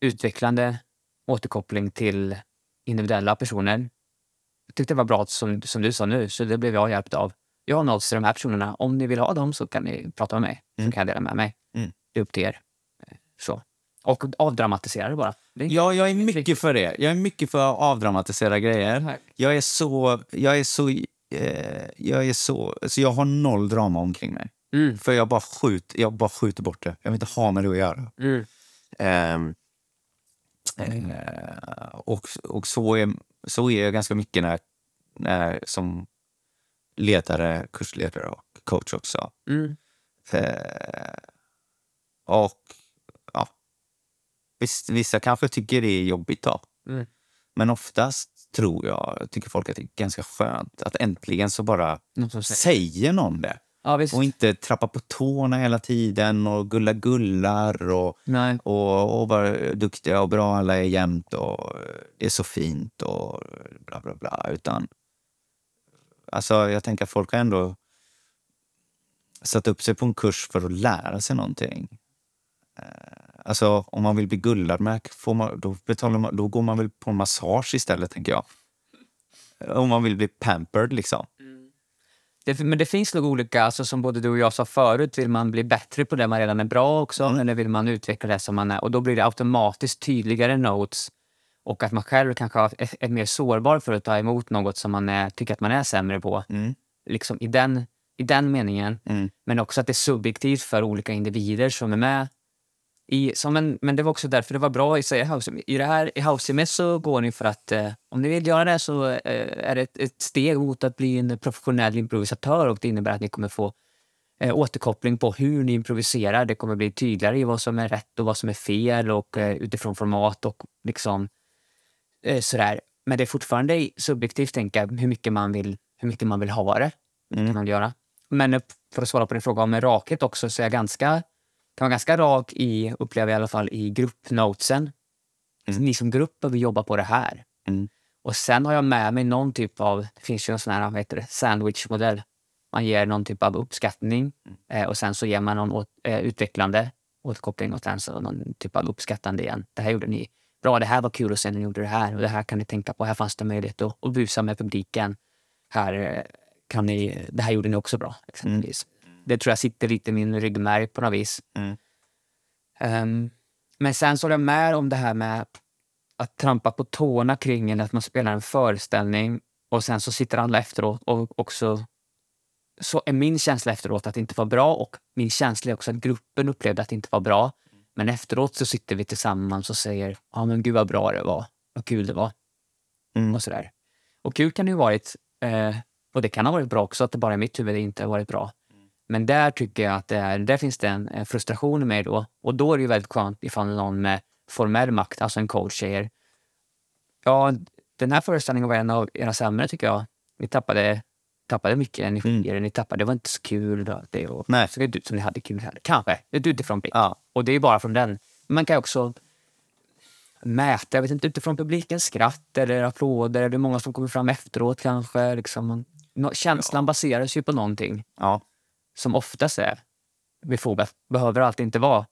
utvecklande återkoppling till individuella personer. Jag tyckte det var bra som, som du sa nu, så det blev jag hjälpt av. Jag har nått till de här personerna. Om ni vill ha dem så kan ni prata med mig. Mm. Så kan jag dela med mig. Mm. Det är upp till er. Så. Och avdramatisera det bara. Det är... Ja, jag är mycket för det. Jag är mycket för att avdramatisera grejer. Jag är så... Jag är så... Eh, jag är så... Så jag har noll drama omkring mig. Mm. För jag bara, skjut, jag bara skjuter bort det. Jag vill inte ha med det att göra. Mm. Eh, eh, och, och så är... Så är jag ganska mycket när, när som ledare, kursledare och coach också. Mm. För, och ja, visst, vissa kanske tycker det är jobbigt då. Mm. Men oftast tror jag, tycker folk att det är ganska skönt att äntligen så bara säger. säger någon det. Ja, och inte trappa på tårna hela tiden och gulla gullar och, och, och vara duktiga och bra, alla är jämt och det är så fint och bla bla bla, utan alltså jag tänker att folk har ändå satt upp sig på en kurs för att lära sig någonting. Alltså om man vill bli gullad med, får man, då, betalar man, då går man väl på en massage istället, tänker jag. Om man vill bli pampered liksom. Det, men det finns nog olika, alltså, som både du och jag sa förut, vill man bli bättre på det man redan är bra också, mm. eller vill man utveckla det som man är, och då blir det automatiskt tydligare notes, och att man själv kanske är, är mer sårbar för att ta emot något som man är, tycker att man är sämre på, mm. liksom i den, i den meningen, mm. men också att det är subjektivt för olika individer som är med i, som en, men det var också därför det var bra i sig house, i det här i house så går ni för att eh, om ni vill göra det så eh, är det ett, ett steg mot att bli en professionell improvisatör, och det innebär att ni kommer få eh, återkoppling på hur ni improviserar. Det kommer bli tydligare i vad som är rätt och vad som är fel, och eh, utifrån format och liksom eh, sådär. Men det är fortfarande subjektivt, tänka hur mycket man vill, hur mycket man vill ha det, mm. kan man göra. Men för att svara på din fråga om rakhet också, så är jag ganska kan vara ganska rak i, upplever jag i alla fall, i gruppnotesen. Mm. Ni som grupp behöver jobba på det här. Mm. Och sen har jag med mig någon typ av, det finns ju en sån här, vad heter det, sandwichmodell. Man ger någon typ av uppskattning, mm. eh, och sen så ger man någon åt, eh, utvecklande återkoppling, och sen så någon typ av uppskattande igen. Det här gjorde ni bra, det här var kul, och sen ni gjorde det här, och det här kan ni tänka på, här fanns det möjlighet att, att busa med publiken. Här kan ni, det här gjorde ni också bra, exempelvis. Mm. Det tror jag sitter lite i min ryggmärg på något vis. Mm. Um, men sen så håller jag med om det här med att trampa på tårna kring en, att man spelar en föreställning och sen så sitter alla efteråt, och också så är min känsla efteråt att det inte var bra, och min känsla är också att gruppen upplevde att det inte var bra. Men efteråt så sitter vi tillsammans och säger, ja ah, men gud vad bra det var, vad kul det var. Mm. Och sådär. Och kul kan det ju varit, eh, och det kan ha varit bra också, att det bara i mitt huvud inte har varit bra. Men där tycker jag att det är, där finns det en frustration med då. Och då är det ju väldigt skönt ifall någon med formell makt, alltså en coach, säger ja, den här föreställningen var en av era sämre, tycker jag. Ni tappade, tappade mycket energi. Mm. Ni tappade, det var inte så kul. Då, det och, nej. Så det är du som ni hade kul här. Kanske, det är utifrån blick. Ja. Och det är bara från den. Man kan också mäta, jag vet inte, utifrån publikens skratt eller applåder. Eller det är många som kommer fram efteråt kanske. Liksom. Känslan ja. baseras ju på någonting. Ja. Som oftast är befogat. Behöver alltid inte vara.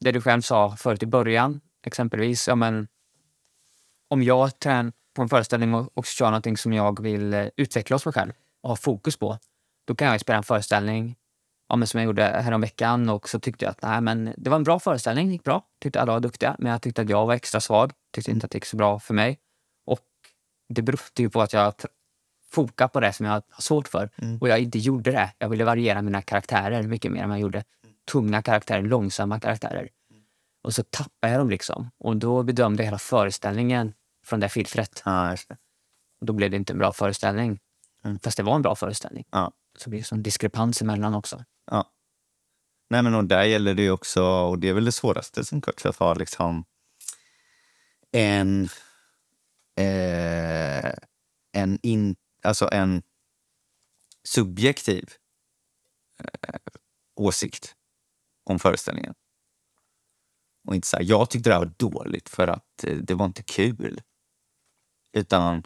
Det du själv sa förut i början. Exempelvis, ja, men, om jag tränar på en föreställning och, och kör någonting som jag vill eh, utveckla oss på själv och ha fokus på, då kan jag spela en föreställning, ja, men som jag gjorde häromveckan, och så tyckte jag att nej, men det var en bra föreställning, gick bra, tyckte alla var duktiga, men jag tyckte att jag var extra svag, tyckte inte att det gick så bra för mig, och det berodde ju på att jag t- fokade på det som jag har svårt för, mm. och jag inte gjorde det. Jag ville variera mina karaktärer mycket mer än jag gjorde, tunga karaktärer, långsamma karaktärer. Och så tappade jag dem liksom. Och då bedömde jag hela föreställningen från det filtret. Ja, just det. Och då blev det inte en bra föreställning. Mm. Fast det var en bra föreställning. Ja. Så det blir en diskrepans emellan också. Ja. Nej, men och där gäller det ju också, och det är väl det svåraste som kort för att ha liksom en eh, en in, alltså en subjektiv eh, åsikt om föreställningen. Och inte så här, jag tyckte det var dåligt för att det var inte kul. Utan,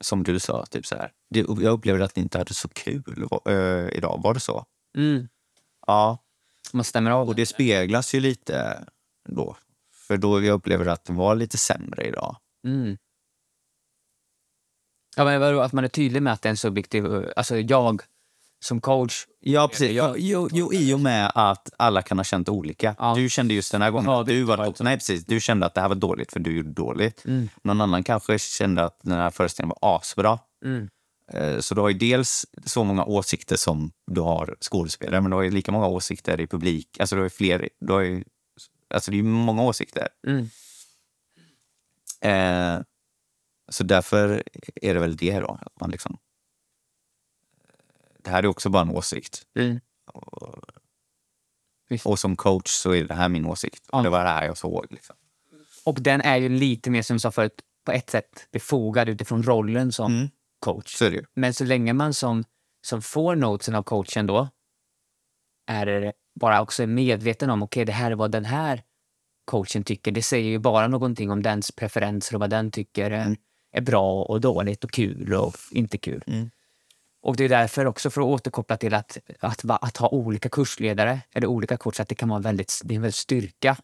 som du sa, typ så här, det, jag upplevde att ni inte hade så kul var, äh, idag. Var det så? Mm. Ja. Man stämmer av. Och det speglas ju lite då. För då jag upplever att det var lite sämre idag. Mm. Ja, men vadå, att man är tydlig med att det är en subjektiv... Alltså, jag... Som coach. Ja, precis. Jag, jo, jo, i och med att alla kan ha känt olika. Ja. Du kände just den här gången. Ja, du, var, nej, precis. Du kände att det här var dåligt för du gjorde dåligt. Mm. Någon annan kanske kände att den här föreställningen var asbra. Mm. Så du har ju dels så många åsikter som du har skådespelare. Men du har ju lika många åsikter i publik. Alltså du har ju fler. Du har ju, alltså det är ju många åsikter. Mm. Eh, så därför är det väl det då. Att man liksom... Det här är också bara en åsikt. Mm. Och, och som coach så är det här min åsikt. Ja. Det var det här jag såg. Liksom. Och den är ju lite mer, som jag sa förut, på ett sätt befogad utifrån rollen som mm. coach. Så är det. Men så länge man som, som får notesen av coachen då är det bara också medveten om okej, okay, det här är vad den här coachen tycker. Det säger ju bara någonting om dens preferenser och vad den tycker mm. är bra och dåligt och kul och inte kul. Mm. Och det är därför också, för att återkoppla till att, att, att ha olika kursledare eller olika coacher, att det kan vara väldigt, det är en väldigt styrka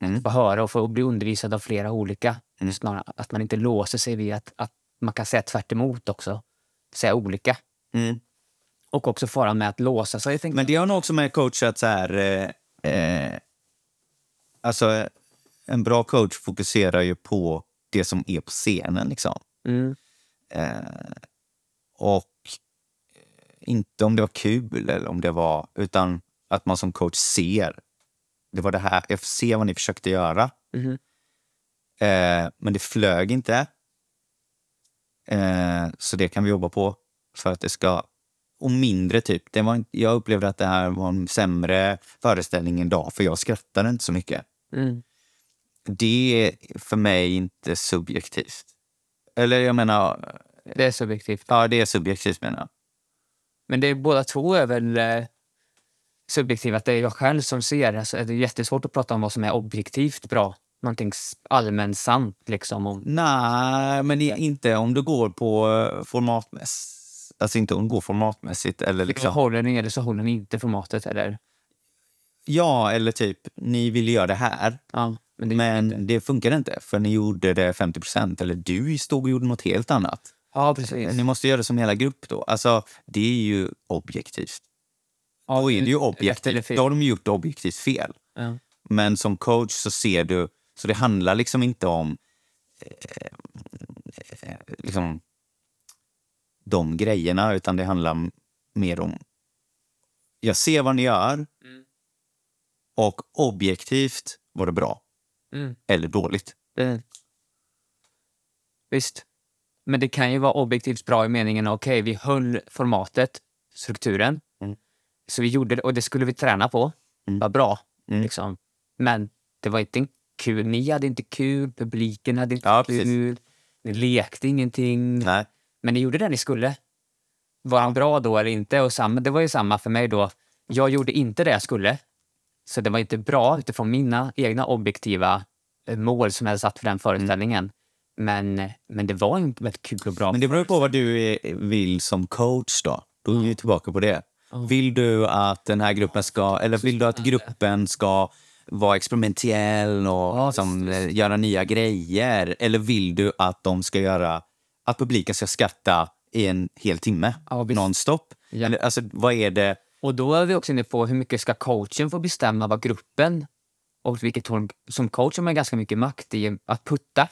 mm. att få höra och få bli undervisad av flera olika. Mm. Snarare att man inte låser sig vid att, att man kan säga tvärt emot också. Säga olika. Mm. Och också faran med att låsa sig. Men det har nog också med coach att så här... Eh, eh, alltså en bra coach fokuserar ju på det som är på scenen liksom. Mm. Eh, och inte om det var kul eller om det var, utan att man som coach ser det var det här, jag ser vad ni försökte göra mm. eh, men det flög inte eh, så det kan vi jobba på för att det ska, och mindre typ det var, jag upplevde att det här var en sämre föreställning idag för jag skrattade inte så mycket mm. det är för mig inte subjektivt, eller jag menar det är subjektivt. Ja, det är subjektivt menar jag. Men det är båda två är väl eh, subjektivt. Att det är jag själv som ser. Alltså, det är jättesvårt att prata om vad som är objektivt bra. Någonting allmänt sant liksom. Och... Nej, men det är inte om du går på formatmässigt. Alltså inte om du går formatmässigt. Eller liksom... Håller ni eller så håller ni inte formatet. Eller? Ja, eller typ, ni vill göra det här. Ja, men det, men det funkar inte. För ni gjorde det femtio procent. Eller du stod och gjorde något helt annat. Ja, precis. Ni måste göra det som hela grupp då. Alltså, det är ju objektivt. Ja, då är det ju objektivt. Då har de gjort objektivt fel. Ja. Men som coach så ser du... Så det handlar liksom inte om... Eh, liksom... De grejerna, utan det handlar mer om... Jag ser vad ni gör. Mm. Och objektivt var det bra. Mm. Eller dåligt. Mm. Visst. Men det kan ju vara objektivt bra i meningen okej, okay, vi höll formatet, strukturen. Mm. Så vi gjorde det, och det skulle vi träna på. Mm. Var bra. Mm. Liksom. Men det var inte kul. Ni hade inte kul, publiken hade inte ja, kul. Precis. Ni lekte ingenting. Nej. Men ni gjorde det ni skulle. Var han bra då eller inte? Och samma, det var ju samma för mig då. Jag gjorde inte det jag skulle. Så det var inte bra utifrån mina egna objektiva mål som jag satt för den föreställningen. Mm. Men, men det var inte väldigt kul och bra. Men det beror på vad du vill som coach då. Då är vi mm. tillbaka på det. Oh. Vill du att den här gruppen ska... Eller vill du att gruppen ska vara experimentell och oh, som, göra nya grejer? Eller vill du att de ska göra... Att publiken ska skratta i en hel timme. Oh, nonstop. Ja. Eller, alltså, vad är det... Och då är vi också inne på hur mycket ska coachen få bestämma vad gruppen, och vilket håll, som coach har man ganska mycket makt i att putta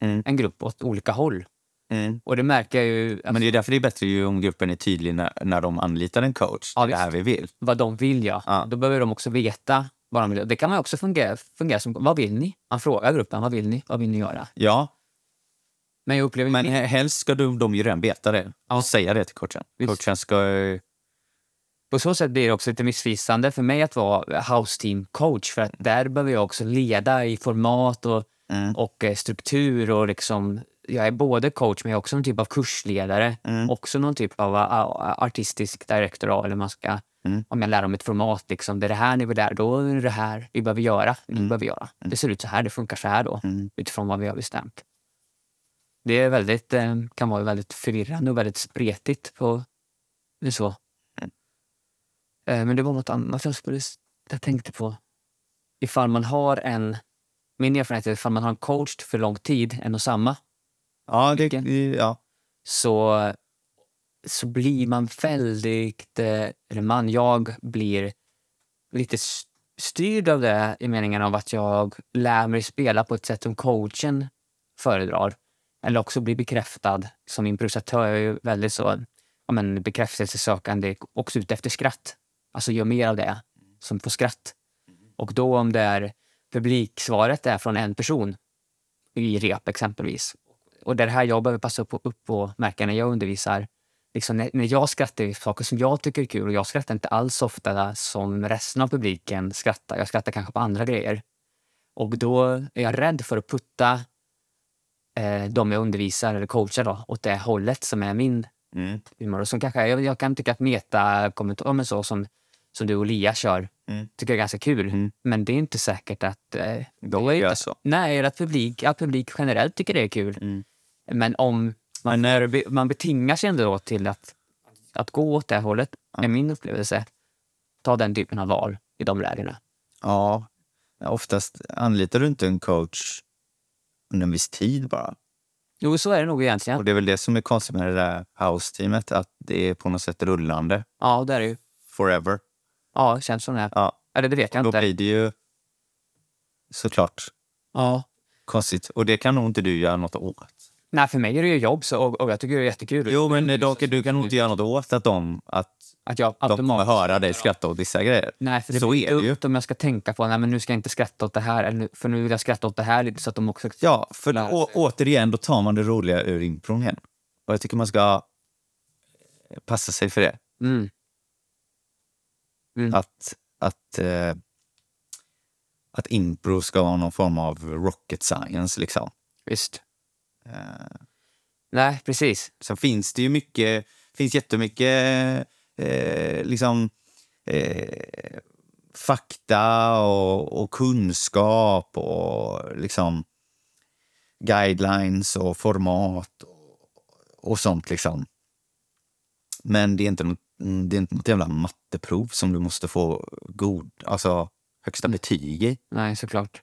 mm. en grupp åt olika håll. Mm. Och det märker jag ju... Alltså, men det är därför det är bättre ju om gruppen är tydlig när, när de anlitar en coach. Ja, det här vi vill. Vad de vill, ja. ja. Då behöver de också veta vad de vill. Det kan man också fungera, fungera som, vad vill ni? Man frågar gruppen, vad vill ni? Vad vill ni göra? Ja. Men jag upplever... Men helst ska de, de ju redan veta det. Ja. Och säga det till coachen. Visst. Coachen ska... På så sätt blir det också lite missvisande för mig att vara house team coach, för att där behöver jag också leda i format och, mm. och struktur och liksom, jag är både coach men jag är också någon typ av kursledare, mm. också någon typ av artistisk direktor eller man ska, mm. om jag lär om ett format liksom, det är det här ni vill lära, då är det här vi behöver göra, vi mm. behöver göra. Det ser ut så här, det funkar så här då, mm. utifrån vad vi har bestämt. Det är väldigt, kan vara väldigt förvirrande och väldigt spretigt på det så. Men det var något annat jag, skulle, jag tänkte på. Ifall man har en... Min erfarenhet är ifall man har en coach för lång tid, en och samma. Ja, det, ja. Så, så blir man väldigt... Eller man, jag blir lite styrd av det i meningen av att jag lär mig spela på ett sätt som coachen föredrar. Eller också blir bekräftad som improvisatör. Jag är ju väldigt så... Ja, men bekräftelsesökande också ut efter skratt. Alltså gör mer av det som får skratt. Och då om det är publiksvaret är från en person i rep exempelvis. Och det här jag behöver passa upp, upp på märka när jag undervisar. Liksom när, när jag skrattar är saker som jag tycker är kul, och jag skrattar inte alls ofta som resten av publiken skrattar. Jag skrattar kanske på andra grejer. Och då är jag rädd för att putta eh, de jag undervisar eller coachar då, åt det hållet som är min Mm. som kanske, jag, jag kan tycka att meta kommentarer men så som, som du och Lia kör mm. tycker jag är ganska kul mm. men det är inte säkert att eh, då är inte, så. Nej, att publik, att publik generellt tycker det är kul mm. men om man, men när, man betingar sig ändå till att, att gå åt det här hållet ja. Är min upplevelse ta den typen av val i de lägena. Ja, oftast anlitar du inte en coach under en viss tid bara. Jo, så är det nog egentligen. Och det är väl det som är konstigt med det där house-teamet, att det är på något sätt rullande. Ja, det är det ju. Forever. Ja, det känns som det. Ja. Eller det vet jag inte. Då blir det ju såklart ja. Konstigt. Och det kan nog inte du göra något åt. Nej, för mig är det ju jobb så, och, och jag tycker det är jättekul. Jo, men dock, du kan nog inte göra något åt att de, att att jag de kommer höra dig skratta åt vissa grejer. Nej, för det så är det ju. Om jag ska tänka på nej, men nu ska jag inte skratta åt det här, eller, för nu vill jag skratta åt det här lite så att de också... Ja, för å, återigen, då tar man det roliga ur impron igen. Och jag tycker man ska passa sig för det. Mm. Mm. Att, att, eh, att impro ska vara någon form av rocket science, liksom. Visst. Eh. Nej, precis. Sen finns det ju mycket... finns jättemycket... Eh, liksom eh, fakta och, och kunskap och liksom guidelines och format och, och sånt liksom, men det är inte något, det är inte något jävla matteprov som du måste få god, alltså högsta betyg i. Nej, såklart.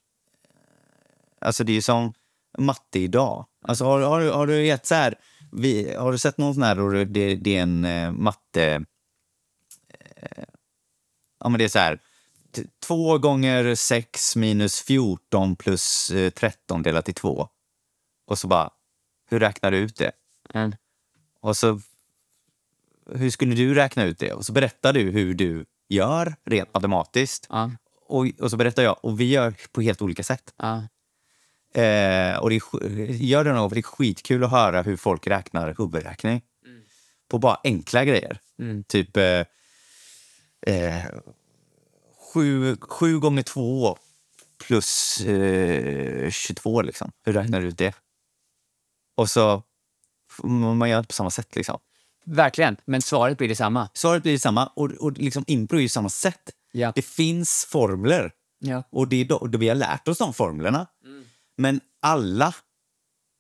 Alltså det är ju som matte idag, alltså har, har, har du gett så här, vi, har du sett någon sån här och det, det är en eh, matte. Ja, men det är så här två gånger sex minus fjorton plus tretton delat i två. Och så bara, hur räknar du ut det? Mm. Och så, hur skulle du räkna ut det? Och så berättar du hur du gör rent matematiskt. Mm. Och, och så berättar jag, och vi gör på helt olika sätt. Mm. Eh, och det är, gör det nog, för det är skitkul att höra hur folk räknar huvudräkning. Mm. På bara enkla grejer. Mm. Typ... Eh, Eh, sju, sju gånger två plus eh, tjugotvå liksom. Hur räknar du ut det? Och så man gör det på samma sätt liksom. Verkligen, men svaret blir detsamma. Svaret blir detsamma och, och liksom impro är ju samma sätt. Ja. Det finns formler. Ja. Och det är då, då vi har lärt oss de formlerna. Mm. Men alla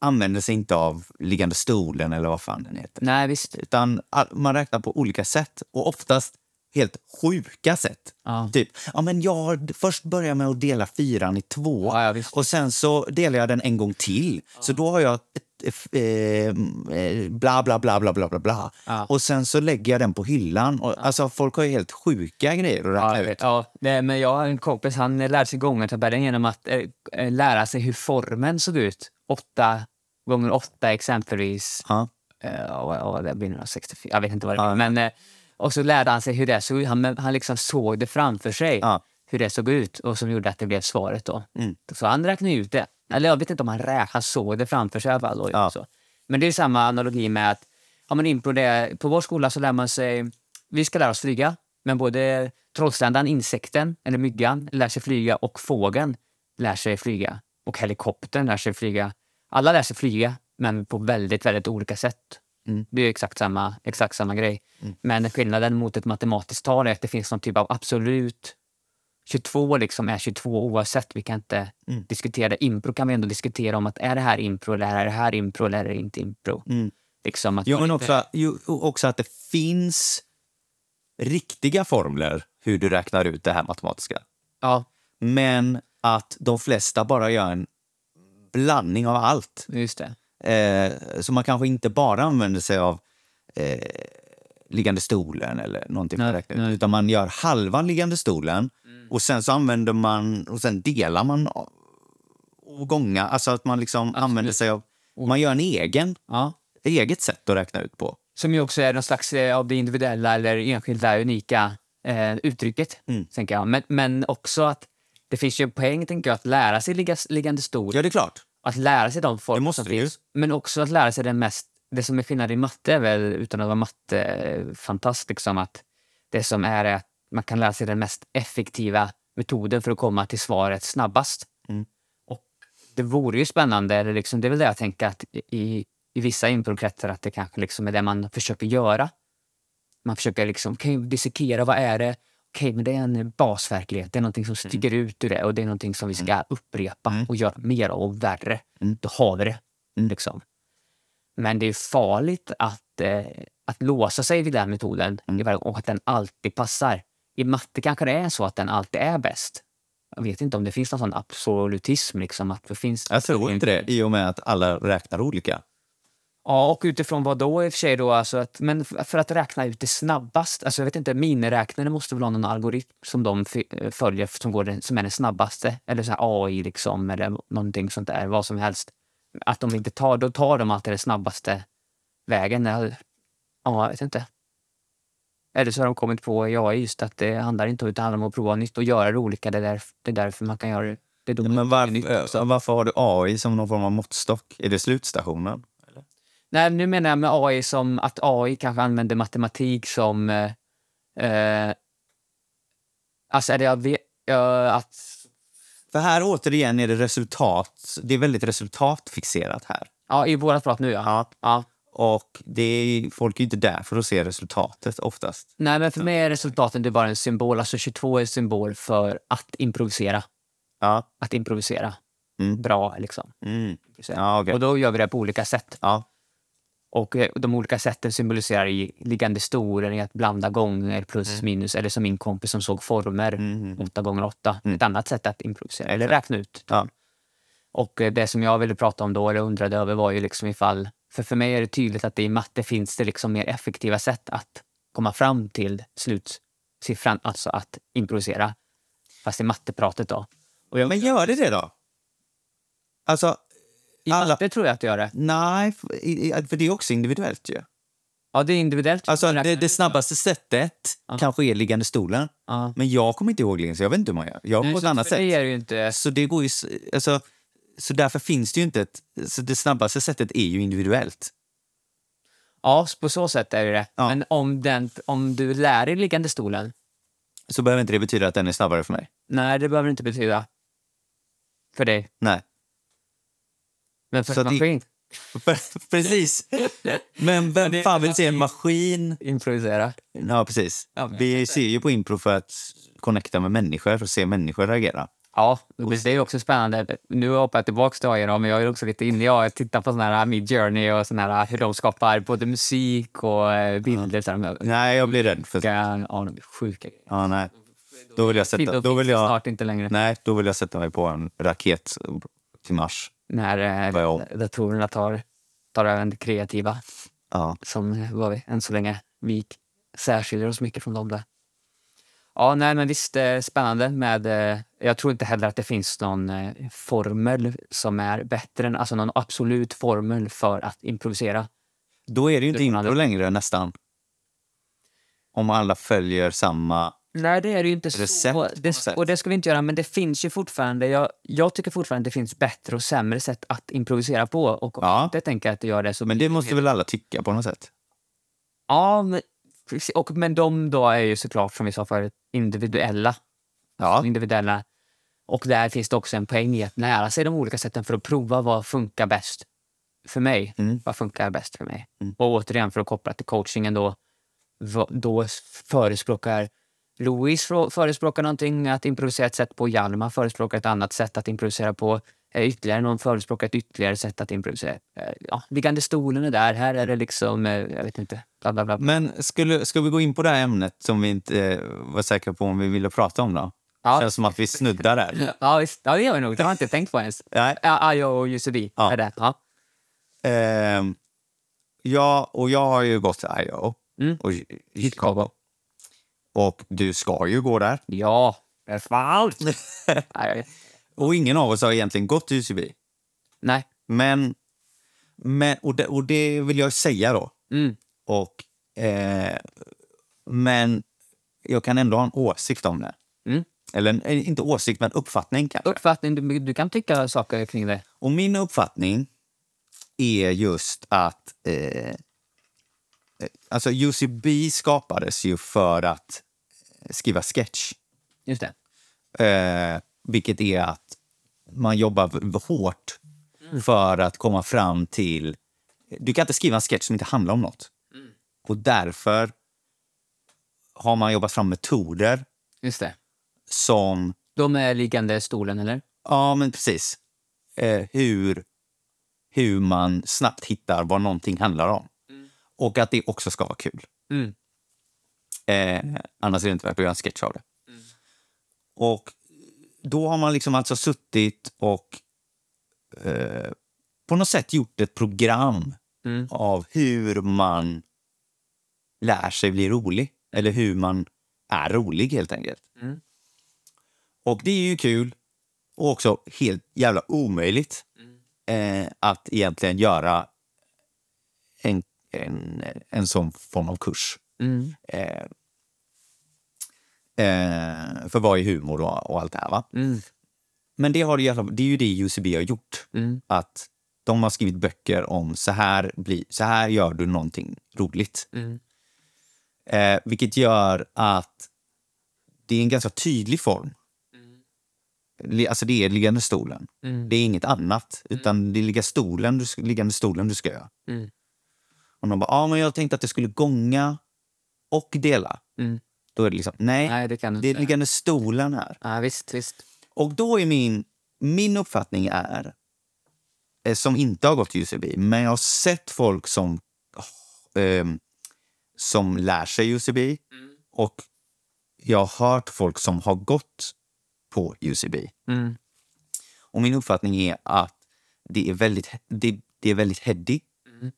använder sig inte av liggande stolen eller vad fan den heter. Nej, visst. Utan man räknar på olika sätt och oftast helt sjuka sätt. Ah. Typ, ja men jag först börjar med att dela fyran i två. Ah, ja, och sen så delar jag den en gång till. Ah. Så då har jag ett, eh, bla bla bla bla bla bla. Ah. Och sen så lägger jag den på hyllan. Och, ah. Alltså folk har ju helt sjuka grejer att räkna ut. Ja, ja. Men jag har en kompis, han lärde sig gångartabellen genom att eh, lära sig hur formen såg ut. Åtta gånger åtta exempelvis. Ja. Ah. Eh, det blir sextiofyra. Jag vet inte vad det är. Ah. Men... Eh, Och så lärde han sig hur det såg ut. Han, han liksom såg det framför sig. Ja. Hur det såg ut. Och som gjorde att det blev svaret då. Mm. Så han räknade ut det. Eller jag vet inte om han räknade. Han såg det framför sig. Då, ja. Så. Men det är samma analogi med att. Ja, men impro det, på vår skola så lär man sig. Vi ska lära oss flyga. Men både trollsländan, insekten. Eller myggan. Lär sig flyga. Och fågeln lär sig flyga. Och helikoptern lär sig flyga. Alla lär sig flyga. Men på väldigt, väldigt olika sätt. Mm. Det är ju exakt samma, exakt samma grej. Mm. Men skillnaden mot ett matematiskt tal är att det finns någon typ av absolut tjugotvå liksom är tjugotvå oavsett. Vi kan inte mm. diskutera det. Impro kan vi ändå diskutera om att är det här impro eller är det här impro eller är det inte impro. Mm. Liksom att jo, men också, jo, också att det finns riktiga formler hur du räknar ut det här matematiska. Ja. Men att de flesta bara gör en blandning av allt. Just det. Eh, så man kanske inte bara använder sig av eh, liggande stolen eller någonting nej, direkt, nej. Utan man gör halvan liggande stolen mm. och sen så använder man och sen delar man och gånga, alltså att man liksom absolut. Använder sig av, man gör en egen ja. Eget sätt att räkna ut på som ju också är någon slags eh, av det individuella eller enskilda unika eh, uttrycket, mm. tänker jag men, men också att det finns ju en poäng tänker jag, att lära sig ligga, liggande stol ja det är klart. Att lära sig de folk som finns. Men också att lära sig den mest... Det som är skillnad i matte är väl, utan att vara mattefantastisk, liksom, att det som är att man kan lära sig den mest effektiva metoden för att komma till svaret snabbast. Mm. Och det vore ju spännande, eller liksom, det är väl det jag tänker att i, i vissa improkrater att det kanske liksom är det man försöker göra. Man försöker liksom, okay, dissekera, vad är det? Okej, okay, men det är en basverklighet. Det är någonting som sticker mm. ut ur det. Och det är någonting som vi ska mm. upprepa mm. och göra mer och värre. Mm. Då har vi det. Mm. Liksom. Men det är farligt att, eh, att låsa sig vid den metoden. Mm. Och att den alltid passar. I matte kanske det är så att den alltid är bäst. Jag vet inte om det finns någon sån absolutism. Liksom, att det finns jag tror inte det. I och med att alla räknar olika. Ja, och utifrån vad då i och för sig då? Alltså att, men för att räkna ut det snabbast. Alltså jag vet inte, miniräknare måste väl ha någon algoritm som de följer som, går den, som är den snabbaste. Eller så här A I liksom, eller någonting sånt där, vad som helst. Att de inte tar, då tar de alltid den snabbaste vägen. Ja, jag vet inte. Eller så har de kommit på i A I just att det handlar inte om, utan handlar om att prova nytt och göra det olika. Det är, där, det är därför man kan göra det. Det ja, men varför, varför har du A I som någon form av måttstock? Är det slutstationen? Nej, nu menar jag med A I som att A I kanske använder matematik som... Eh, alltså är det jag vet, eh, att... För här återigen är det resultat. Det är väldigt resultatfixerat här. Ja, i vårat prat nu, ja. ja. ja. Och det är, folk är ju inte där för att se resultatet oftast. Nej, men för mig är resultaten det bara en symbol. Alltså tjugotvå är en symbol för att improvisera. Ja. Att improvisera. Mm. Bra, liksom. Mm. Ja, okay. Och då gör vi det på olika sätt. Ja. Och de olika sätten symboliserar i liggande stolen, i att blanda gånger plus mm. minus. Eller som min kompis som såg former, mm. åtta gånger åtta. Mm. Ett annat sätt att improvisera, eller räkna ut. Ja. Och det som jag ville prata om då, eller undrade över, var ju liksom ifall... För för mig är det tydligt att det i matte finns det liksom mer effektiva sätt att komma fram till slutsiffran. Alltså att improvisera. Fast i mattepratet då. Och jag... Men gör det det då? Alltså... I alla... matte tror jag att det gör det. Nej, för det är också individuellt ju. Ja, det är individuellt. Alltså det, det snabbaste sättet uh. kanske är liggande stolen. Uh. Men jag kommer inte ihåg liggande, så jag vet inte hur man gör. Jag har på ett annat sätt. Det är ju inte... Så det går ju... Alltså, så därför finns det ju inte ett... Så det snabbaste sättet är ju individuellt. Ja, på så sätt är det. Uh. Men om, den, om du lär dig liggande stolen... Så behöver inte det betyda att den är snabbare för mig? Nej, det behöver inte betyda. För dig? Nej. Men för så att det, Precis. Men vem det, fan vill se en maskin improvisera? Ja, precis. Ja, vi ser ju på impro för att connecta med människor, för att se människor reagera. Ja, precis. Det är ju också spännande. Nu hoppar jag tillbaka till I O, men jag är också lite inne. Jag tittar på såna här Midjourney och såna här, hur de skapar både musik och bilder. Ja. Nej, jag blir rädd för ja, de blir sjuka. Ja, nej. Då vill jag sätta, då vill jag snart inte längre. Nej, då vill jag sätta mig på en raket till Mars. När eh, datorerna tar, tar även det kreativa. Ja. Som var vi än så länge. Vi särskiljer oss mycket från dem där. Ja, nej, men visst eh, spännande med... Eh, jag tror inte heller att det finns någon eh, formel som är bättre än... Alltså någon absolut formel för att improvisera. Då är det ju inte impro längre nästan. Om alla följer samma... Nej, det är ju inte recept, så. Det, och det ska vi inte göra, men det finns ju fortfarande... Jag, jag tycker fortfarande det finns bättre och sämre sätt att improvisera på. Och om ja. inte tänker att det gör det så... Men det måste helt... väl alla tycka på något sätt? Ja, men... Och, men de då är ju såklart, som vi sa förut, individuella. Ja. Individuella. Och där finns det också en poäng i att lära sig de olika sätten för att prova vad funkar bäst för mig. Mm. Vad funkar bäst för mig. Mm. Och återigen, för att koppla till coachingen då, då förespråkar Louis förespråkar någonting att improvisera ett sätt på. Hjalmar förespråkar ett annat sätt att improvisera på. Ytterligare någon förespråkar ett ytterligare sätt att improvisera. Ja, liggande stolen är där. Här är det liksom, jag vet inte, bla bla bla. Men skulle, ska vi gå in på det här ämnet som vi inte eh, var säkra på om vi ville prata om då? Ja. Det känns som att vi snuddar där. Ja, visst. Ja, det gör vi nog. Det har jag inte tänkt på ens. Nej. I O och U C B ja. är det. Ja. Eh, ja, och jag har ju gått till I O Mm. Och Chicago. Och du ska ju gå där. Ja, det är svalt. Och ingen av oss har egentligen gått till U C B. Nej. Men, men och, det, och det vill jag säga då. Mm. Och, eh, men jag kan ändå ha en åsikt om det. Mm. Eller inte åsikt, men uppfattning kanske. Uppfattning, du, du kan tycka saker kring det. Och min uppfattning är just att... Eh, alltså U C B skapades ju för att skriva sketch. Just det. Eh, vilket är att man jobbar hårt mm. för att komma fram till... Du kan inte skriva en sketch som inte handlar om något. Mm. Och därför har man jobbat fram metoder. Just det. Som... De är liggande stolen, eller? Ja, men precis. Eh, hur, hur man snabbt hittar vad någonting handlar om. Mm. Och att det också ska vara kul. Mm. Eh, annars är det inte värt att göra en sketch av det. Mm. Och... Då har man liksom alltså suttit och eh, på något sätt gjort ett program mm. av hur man lär sig bli rolig. Eller hur man är rolig helt enkelt. Mm. Och det är ju kul och också helt jävla omöjligt mm. eh, att egentligen göra en, en, en sån form av kurs. Mm. Eh, Eh, för vad är humor och, och allt det här va mm. men det, har det, det är ju det U C B har gjort mm. att de har skrivit böcker om så här, bli, så här gör du någonting roligt mm. eh, vilket gör att det är en ganska tydlig form mm. alltså det är liggande stolen mm. det är inget annat utan det är liggande stolen du, liggande stolen du ska göra mm. och de bara, ja ah, men jag tänkte att det skulle gånga och dela mm. Då är det liksom, nej, nej det, det är liggande stolen här. Ja, visst, visst. Och då är min, min uppfattning är, som inte har gått till U C B, men jag har sett folk som, eh, som lär sig U C B mm. och jag har hört folk som har gått på U C B. Mm. Och min uppfattning är att det är väldigt, det, det är väldigt heady. Mm.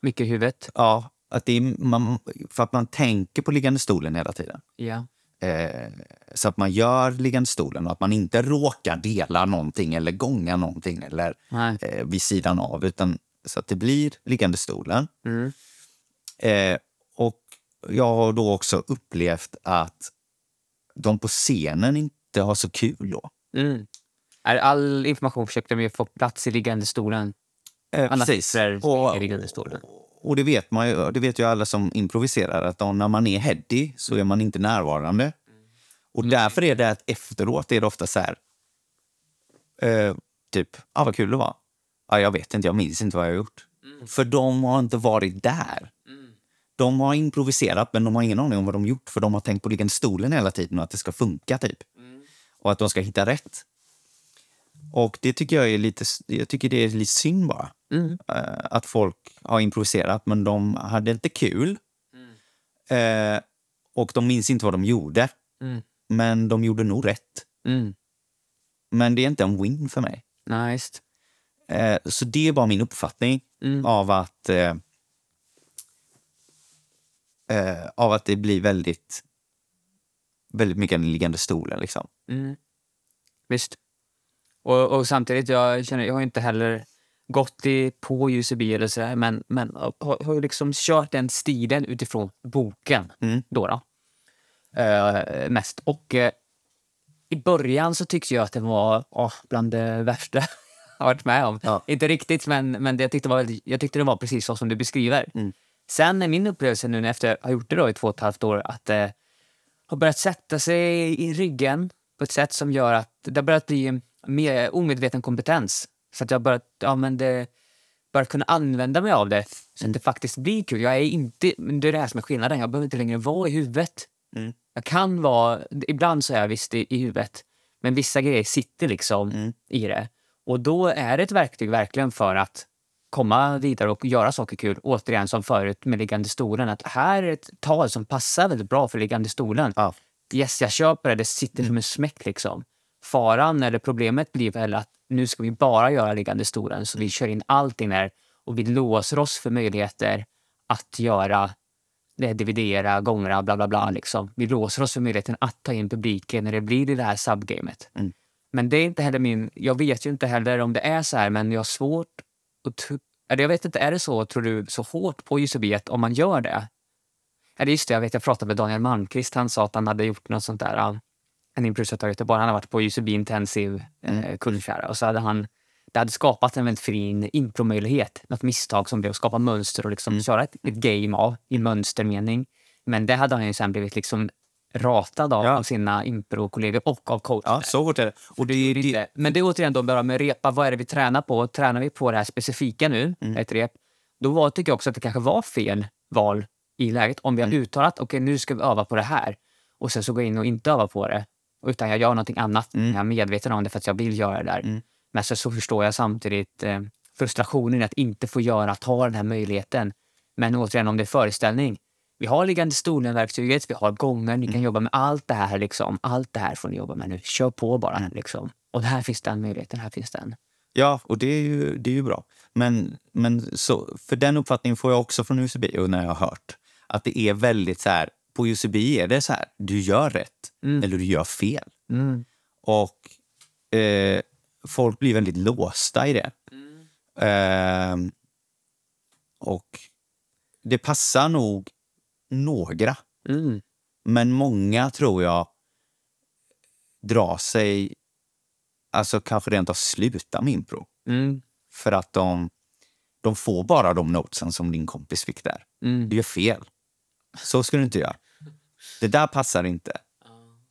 Mycket i huvudet. Ja. Att det är, man, för att man tänker på liggande stolen hela tiden. Yeah. Eh, så att man gör liggande stolen och att man inte råkar dela någonting eller gånga någonting eller eh, vid sidan av. Utan så att det blir liggande stolen. Mm. Eh, och jag har då också upplevt att de på scenen inte har så kul då. Mm. All information försökte de ju få plats i liggande stolen. Eh, precis. Och, i liggande stolen. Och det vet man ju, det vet ju alla som improviserar att då, när man är heady så är man inte närvarande. Och därför är det att efteråt är det ofta så här eh, typ, ah, vad kul det var. ja, jag vet inte, jag minns inte vad jag har gjort. Mm. För de har inte varit där. Mm. De har improviserat, men de har ingen aning om vad de gjort. För de har tänkt på liggande stolen hela tiden och att det ska funka typ. Mm. Och att de ska hitta rätt. Och det tycker jag är lite, jag tycker det är lite synd bara. Mm. Att folk har improviserat, men de hade inte kul. Mm. Eh, och de minns inte vad de gjorde. Mm. Men de gjorde nog rätt. Mm. Men det är inte en win för mig. Nice. Eh, så det är bara min uppfattning mm. av att eh, eh, av att det blir väldigt väldigt mycket en liggande stolen liksom. Mm. Visst. Och, och samtidigt, jag känner, jag har inte heller gått i, på U C B eller sådär, men, men har, har liksom kört den stilen utifrån boken mm. då då. Uh, mest. Och uh, i början så tyckte jag att det var uh, bland det värsta jag har varit med om. Ja. Inte riktigt, men, men det jag, tyckte var väldigt, jag tyckte det var precis så som du beskriver. Mm. Sen är min upplevelse nu efter att ha gjort det då i två och ett halvt år att det uh, har börjat sätta sig i ryggen på ett sätt som gör att det har börjat bli mer omedveten kompetens. Så att jag har börjat, ja, men det, börjat kunna använda mig av det så att det faktiskt blir kul. Jag är inte, det är det här som är skillnaden. Jag behöver inte längre vara i huvudet. Mm. Jag kan vara, ibland så är jag visst i, i huvudet, men vissa grejer sitter liksom mm. i det. Och då är det ett verktyg verkligen för att komma vidare och göra saker kul. Återigen som förut med liggande stolen, att här är ett tal som passar väldigt bra för liggande stolen. Ja. Yes, jag köper det, det sitter mm. som en smäck liksom. Faran eller problemet blir väl att nu ska vi bara göra liggande stolen, så vi kör in allting där och vi låser oss för möjligheter att göra, dividera, gångra, bla bla bla liksom. Vi låser oss för möjligheten att ta in publiken när det blir det här subgamet. Mm. Men det är inte heller min, jag vet ju inte heller om det är så här, men jag har svårt att, eller jag vet inte, är det så, tror du, så hårt på Jusobiet om man gör det? Eller just det, jag vet, jag pratade med Daniel Malmqvist, han sa att han hade gjort något sånt där, en improvisatör i Göteborg, han har varit på U C B intensiv mm. eh, kulturkära, och så hade han, det hade skapat en väldigt fin impromöjlighet, något misstag som blev att skapa mönster och liksom mm. köra ett, ett game av i mönstermening, men det hade han ju sen blivit liksom ratad av, ja. Av sina improkollegor och av coacher. Ja, så hårt är det. Och det, det, det, det. Men det är återigen då bara med repa, vad är det vi tränar på? Tränar vi på det här specifika nu, mm. ett rep, då var, tycker jag också att det kanske var fel val i läget, om vi har mm. uttalat, okej, okay, nu ska vi öva på det här, och sen så går jag in och inte öva på det, utan jag gör någonting annat. Mm. Jag är medveten om det för att jag vill göra det där. Mm. Men så, så förstår jag samtidigt eh, frustrationen att inte få göra, att ha den här möjligheten. Men återigen, om det är föreställning. Vi har liggande stolen-verktyget, vi har gången, ni mm. kan jobba med allt det här liksom. Allt det här får ni jobba med nu. Kör på bara mm. liksom. Och här finns den möjligheten, här finns den. Ja, och det är ju, det är ju bra. Men, men så, för den uppfattningen får jag också från U C B, och när jag har hört att det är väldigt så här, på U C B är det så här, du gör rätt mm. eller du gör fel. Mm. Och eh, folk blir väldigt låsta i det. Mm. Eh, och det passar nog några. Mm. Men många, tror jag, drar sig, alltså kanske rent av sluta med impro. Mm. För att de, de får bara de notesen som din kompis fick där. Mm. Du gör fel. Så ska du inte göra. Det där passar inte.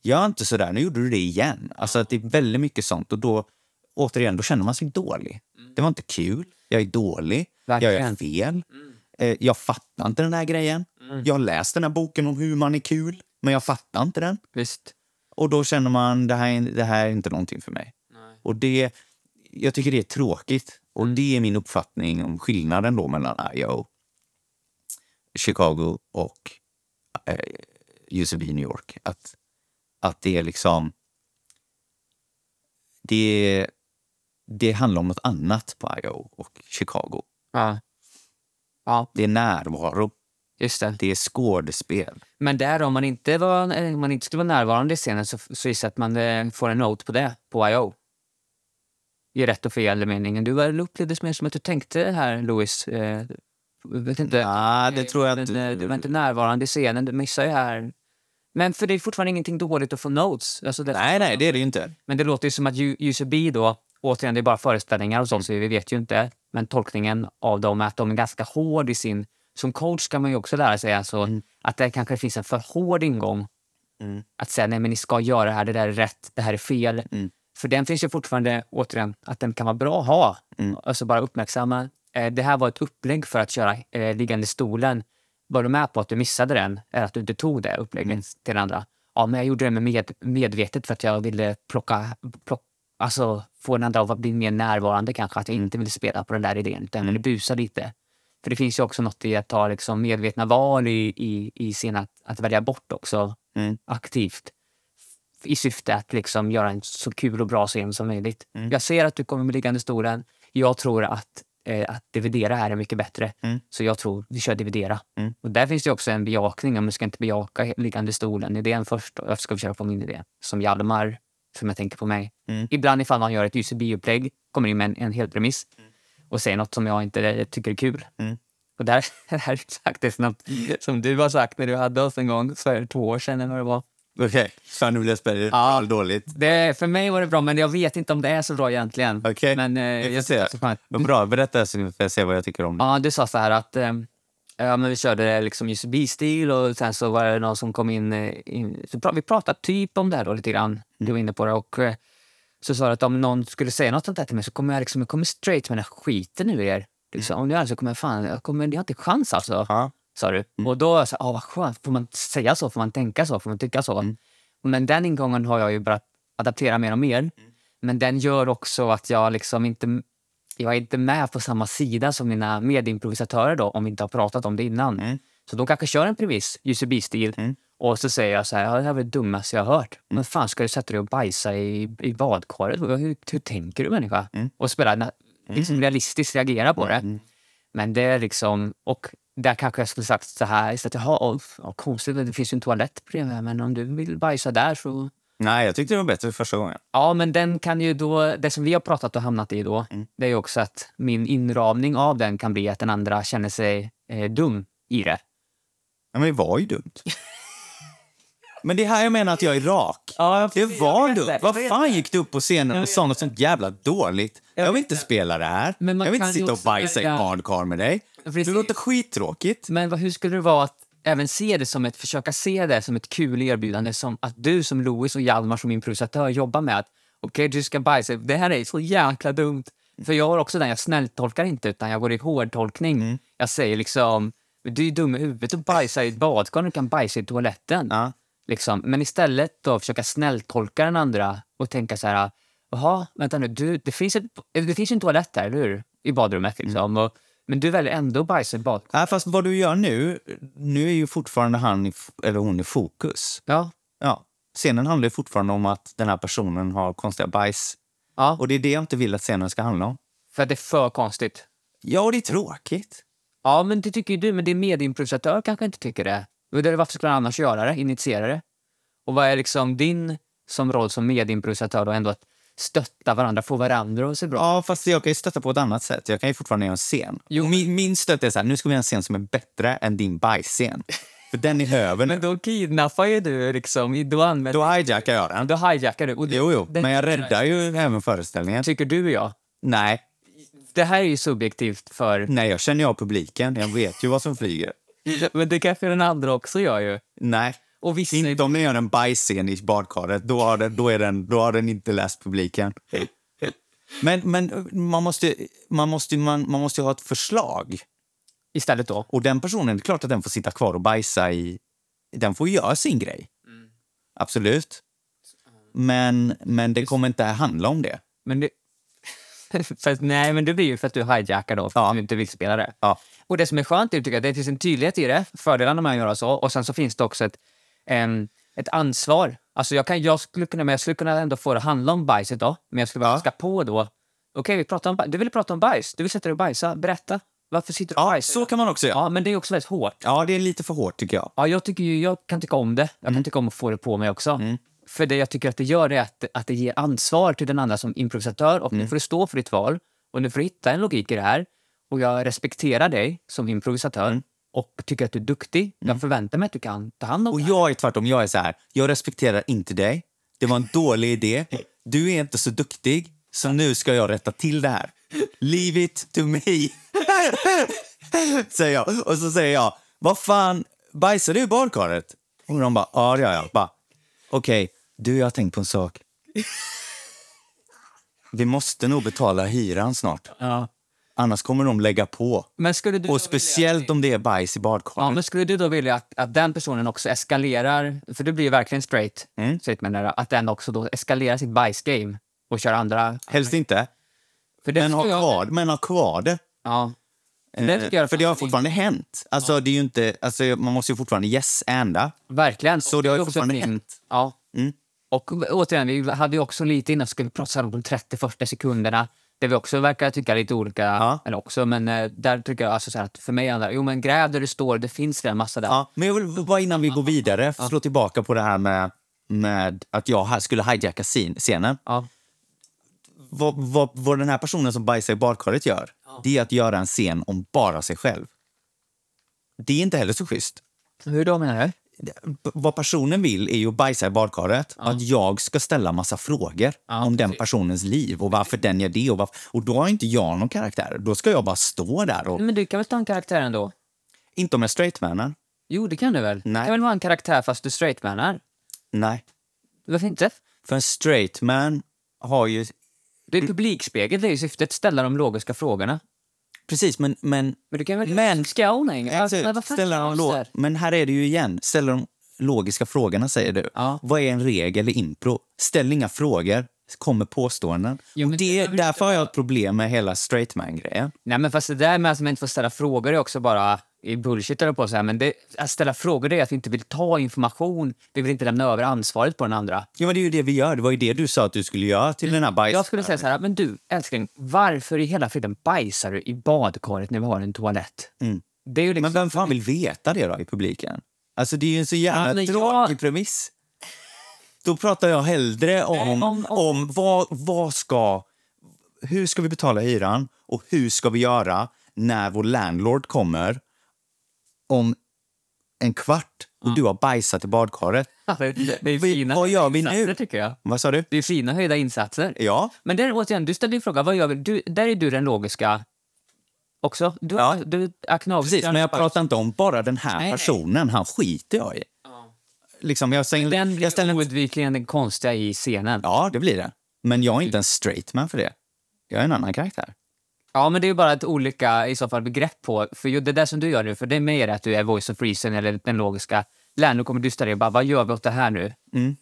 Gör inte sådär, nu gjorde du det igen. Alltså att det är väldigt mycket sånt. Och då, återigen, då känner man sig dålig. Mm. Det var inte kul, jag är dålig. Verkligen. Jag gör fel. Mm. eh, Jag fattar inte den här grejen. Mm. Jag läste den här boken om hur man är kul, men jag fattar inte den. Visst. Och då känner man, det här är, det här är inte någonting för mig. Nej. Och det, jag tycker det är tråkigt. Och mm. det är min uppfattning om skillnaden då mellan I O, Chicago och eh, U C B New York. Att, att det är liksom, det, det handlar om något annat på I O och Chicago. Ja. Ja. Det är närvaro. Just det. Det är skådespel. Men där, om man inte, var, om man inte skulle vara närvarande i scenen, så, så är att man får en note på det, på I O. I rätt och fel meningen. Du var upplevdes mer som att du tänkte här, Louis. Eh, vet inte. Ja, det tror jag inte. Du var inte närvarande i scenen, du missar ju här. Men för det är fortfarande ingenting dåligt att få notes. Alltså det, nej, nej, det är det ju inte. Men det låter ju som att U C B då, återigen, det är bara föreställningar och sånt, mm. så vi vet ju inte. Men tolkningen av dem är att de är ganska hård i sin... Som coach ska man ju också lära sig alltså, mm. att det kanske finns en för hård ingång. Mm. Att säga, nej men ni ska göra det här, det där är rätt, det här är fel. Mm. För den finns ju fortfarande, återigen, att den kan vara bra att ha. Mm. Alltså bara uppmärksamma. Eh, det här var ett upplägg för att köra eh, liggande i stolen. Var du med på att du missade den? Är att du inte tog det upplägget mm. till den andra? Ja, men jag gjorde det med med, medvetet för att jag ville plocka, plocka alltså få den andra att bli mer närvarande kanske. Att jag inte ville spela på den där idén utan mm. ville busa lite. För det finns ju också något i att ta liksom, medvetna val i, i, i sin att, att välja bort också mm. aktivt. I syfte att liksom göra en så kul och bra scen som möjligt. Mm. Jag ser att du kommer med liggande stolen. Jag tror att, eh, att dividera här är mycket bättre. Mm. Så jag tror vi kör dividera. Mm. Och där finns det också en bejakning. Om du ska inte bejaka liggande stolen. Idén först. Och jag ska köra på min idé. Som Hjalmar, som jag tänker på mig. Mm. Ibland ifall man gör ett U C B-upplägg. Kommer in med en, en hel premiss. Mm. Och säger något som jag inte tycker är kul. Mm. Och där är exakt det som, som du har sagt när du hade oss en gång. Så är det två år sedan eller vad det var. Okej, okay. Så nu vill jag spela det ja, dåligt. Det, för mig var det bra, men jag vet inte om det är så bra egentligen. Okej, okay. men eh, jag, jag ser. Vad bra, berätta så får jag se vad jag tycker om det. Ja, du sa så här att eh, ja, men vi körde liksom U C B-stil och sen så var det någon som kom in. in så pra- vi pratade typ om det här då lite grann. Mm. Du var inne på det och eh, så sa du att om någon skulle säga något sånt där till mig så kommer jag liksom, jag kommer straight med den här skiten nu er. Liksom. Mm. Om du är så kommer jag fan, jag, kommer, jag har inte chans alltså. Ja. Sa du. Mm. Och då sa jag, ah, vad skönt, får man säga så, får man tänka så, får man tycka så. Mm. Men den ingången har jag ju börjat adaptera mer och mer. Mm. Men den gör också att jag liksom inte, jag är inte med på samma sida som mina medimprovisatörer då, om vi inte har pratat om det innan. Mm. Så de kanske kör en previs, U C B-stil. Mm. Och så säger jag så här, ja, det här var det dummaste jag har hört. Mm. Men fan, ska du sätta dig och bajsa i, i badkaret? Hur, hur tänker du människa? Mm. Och spela, liksom realistiskt reagera på det. Mm. Men det är liksom, och där kanske jag skulle sagt så här istället, jaha, ja, konstigt, det finns ju en toalett bredvid, men om du vill bajsa där så... Nej, jag tyckte det var bättre första gången. Ja, men den kan ju då, det som vi har pratat och hamnat i då, mm. det är ju också att min inramning av den kan bli att den andra känner sig eh, dum i det. Ja, men det var ju dumt. Men det här jag menar att jag är rak. Ja, jag det var dumt. Vad fan gick du upp på scenen och sa något sånt jävla dåligt? Jag vill inte spela det här. Men jag vill inte sitta och bajsa i badkar med dig. Det låter skittråkigt. Men vad, hur skulle det vara att även se det som ett, försöka se det som ett kul erbjudande som att du som Louis och Hjalmar som improvisatör jobbar med att okej, okay, du ska bajsa. Det här är så jäkla dumt. För jag har också den, jag snälltolkar inte utan jag går i hårdtolkning. Mm. Jag säger liksom, du är ju dum i huvudet och bajsa i ett badkar och du kan bajsa i toaletten. Ja. Liksom. Men istället då försöka snälltolka den andra och tänka så här, jaha, vänta nu, du, det finns ett, det finns en toalett där, eller hur? I badrummet liksom. Mm. Och, men du väljer ändå bajsa i badrummet. Ja, fast vad du gör nu, nu är ju fortfarande han eller hon i fokus. Ja. Ja. Scenen handlar ju fortfarande om att den här personen har konstiga bajs. Ja. Och det är det jag inte vill att scenen ska handla om. För att det är för konstigt. Ja, och det är tråkigt. Ja, men det tycker ju du, men det är medimprovisatör kanske inte tycker det. Varför skulle han annars göra det? Initiera det? Och vad är liksom din som roll som medimprovisatör då ändå att stötta varandra, få varandra och se bra? Ja, fast jag kan ju stötta på ett annat sätt. Jag kan ju fortfarande göra en scen. Jo. Min, min stöt är så här, nu ska vi göra en scen som är bättre än din bajsscen. För den är höven. Men då kidnappar ju du liksom. Då, använder... då hijackar jag den. Då hijackar du. Och det, jo, jo. Den... men jag räddar ju även föreställningen. Tycker du och jag? Nej. Det här är ju subjektivt för... Nej, jag känner ju av publiken. Jag vet ju vad som flyger. Men det kanske den andra också gör ju. Nej, och vissa... inte om ni gör en bajsscen i badkaret. Då har den, då är den, då har den inte läst publiken. Men, men man måste man måste, man, man måste ha ett förslag. Istället då. Och den personen, det är klart att den får sitta kvar och bajsa i... Den får göra sin grej. Mm. Absolut. Men, men det kommer inte att handla om det. Men det... Fast, nej, men det blir ju för att du hijackar då. För ja. Att du inte vill spela det. Ja. Och det som är skönt är, tycker jag, att det finns en tydlighet i det. Fördelarna man gör så. Och sen så finns det också ett, en, ett ansvar. Alltså jag, kan, jag, skulle kunna, men jag skulle kunna ändå få det handla om bajs idag. Men jag skulle bara ska på då. Okej, okay, vi pratar om bajs. Du vill prata om bajs. Du vill sätta dig och bajsa. Berätta. Varför sitter du och bajsar? Ja, så kan man också göra. Ja, men det är också väldigt hårt. Ja, det är lite för hårt tycker jag. Ja, jag, tycker ju, jag kan tycka om det. Jag kan tycka om att få det på mig också. Mm. För det jag tycker att det gör är att, att det ger ansvar till den andra som improvisatör. Och mm. nu får du stå för ditt val. Och nu får du hitta en logik i det här. Och jag respekterar dig som improvisatör. Mm. Och tycker att du är duktig. Mm. Jag förväntar mig att du kan ta hand om och det. Och jag är tvärtom. Jag är så här. Jag respekterar inte dig. Det var en dålig idé. Du är inte så duktig. Så nu ska jag rätta till det här. Leave it to me. Säger jag. Och så säger jag. Vad fan? Bajsar du i badkaret? Och de bara. Ja, det gör jag. Bara. Okej, okay, du jag har tänkt på en sak. vi måste nog betala hyran snart. Ja. Annars kommer de lägga på. Men skulle du och speciellt att... om det är bajs i badkaret. Ja, men skulle du då vilja att, att den personen också eskalerar, för det blir ju verkligen straight, mm. straight manera, att den också då eskalerar sitt bajsgame och kör andra... Helst inte. För det men, ha jag... kvar, men ha kvar det. Ja. Det jag för det har fortfarande hänt. Alltså, ja. Det är ju inte, alltså, man måste ju fortfarande yes-ända. Verkligen. Så och det har ju fortfarande min... hänt. Ja. Mm. Och återigen, vi hade ju också lite innan skulle vi prata om de trettio första sekunderna. Det vi också verkar tycka lite olika. Ja. Eller också, men där tycker jag alltså så här att för mig andra, jo men gräv där du står, det finns det en massa där. Ja, men jag vill bara innan vi går vidare slå ja. tillbaka på det här med, med att jag skulle hijacka scenen. Ja. Vad, vad, vad den här personen som bajsar i badkaret gör, ja. det är att göra en scen om bara sig själv. Det är inte heller så schysst. Hur då menar du? Vad personen vill är ju att bajsa i badkaret, ja. att jag ska ställa massa frågor ja, om den personens liv och varför den gör det och, varför, och då har inte jag någon karaktär, då ska jag bara stå där och... Men du kan väl ta en karaktär ändå? Inte om jag är straightmanar. Jo, det kan du väl. Nej. Kan väl vara en karaktär fast du straightmanar? Nej. Varför inte? För en straightman har ju... Det är publikspegel, det är ju syftet, ställa de logiska frågorna. Precis, men... Men, men du kan väl men, skåning? Alltså, lo- men här är det ju igen. Ställer de logiska frågorna, säger du. Ja. Vad är en regel i impro? Ställ inga frågor, kommer påståenden. Jo, men det, det, därför har jag ett problem med hela straight man-grejen. Nej, men fast det där med att man inte får ställa frågor är också bara i bullshit eller på så här. Men det, att ställa frågor det är att vi inte vill ta information. Vi vill inte lämna över ansvaret på den andra. Ja, men det är ju det vi gör. Det var ju det du sa att du skulle göra till den här bajs. Jag skulle säga så här, men du älskling, varför i hela friden bajsar du i badkaret när vi har en toalett? Mm. Det är ju liksom... Men vem fan vill veta det då i publiken? Alltså det är ju en så jävla ja, tråkig jag... premiss. Då pratar jag hellre om, om, om... om vad, vad ska... Hur ska vi betala hyran? Och hur ska vi göra när vår landlord kommer om en kvart och ja. du har bajsat i badkaret? Det, det är fina vad gör vi nu? Tycker jag. Vad sa du? Det är fina höjda insatser. Ja. Men där återigen, du ställde ju frågan, vad gör vi? Du, där är du den logiska också. Du, ja. du, aknav, precis, men jag pratar inte om bara den här nej, personen, nej. han skiter jag i. Ja. Liksom, jag ställer, den blir ställer... oundvikligen den konstiga i scenen. Ja, det blir det. Men jag är inte en straight man för det. Jag är en annan karaktär. Ja, men det är ju bara ett olika i så fall begrepp på. För det där som du gör nu, för det är mer att du är voice of reason eller den logiska. Lärn, nu kommer du ställa dig och bara, vad gör vi åt det här nu? Mm.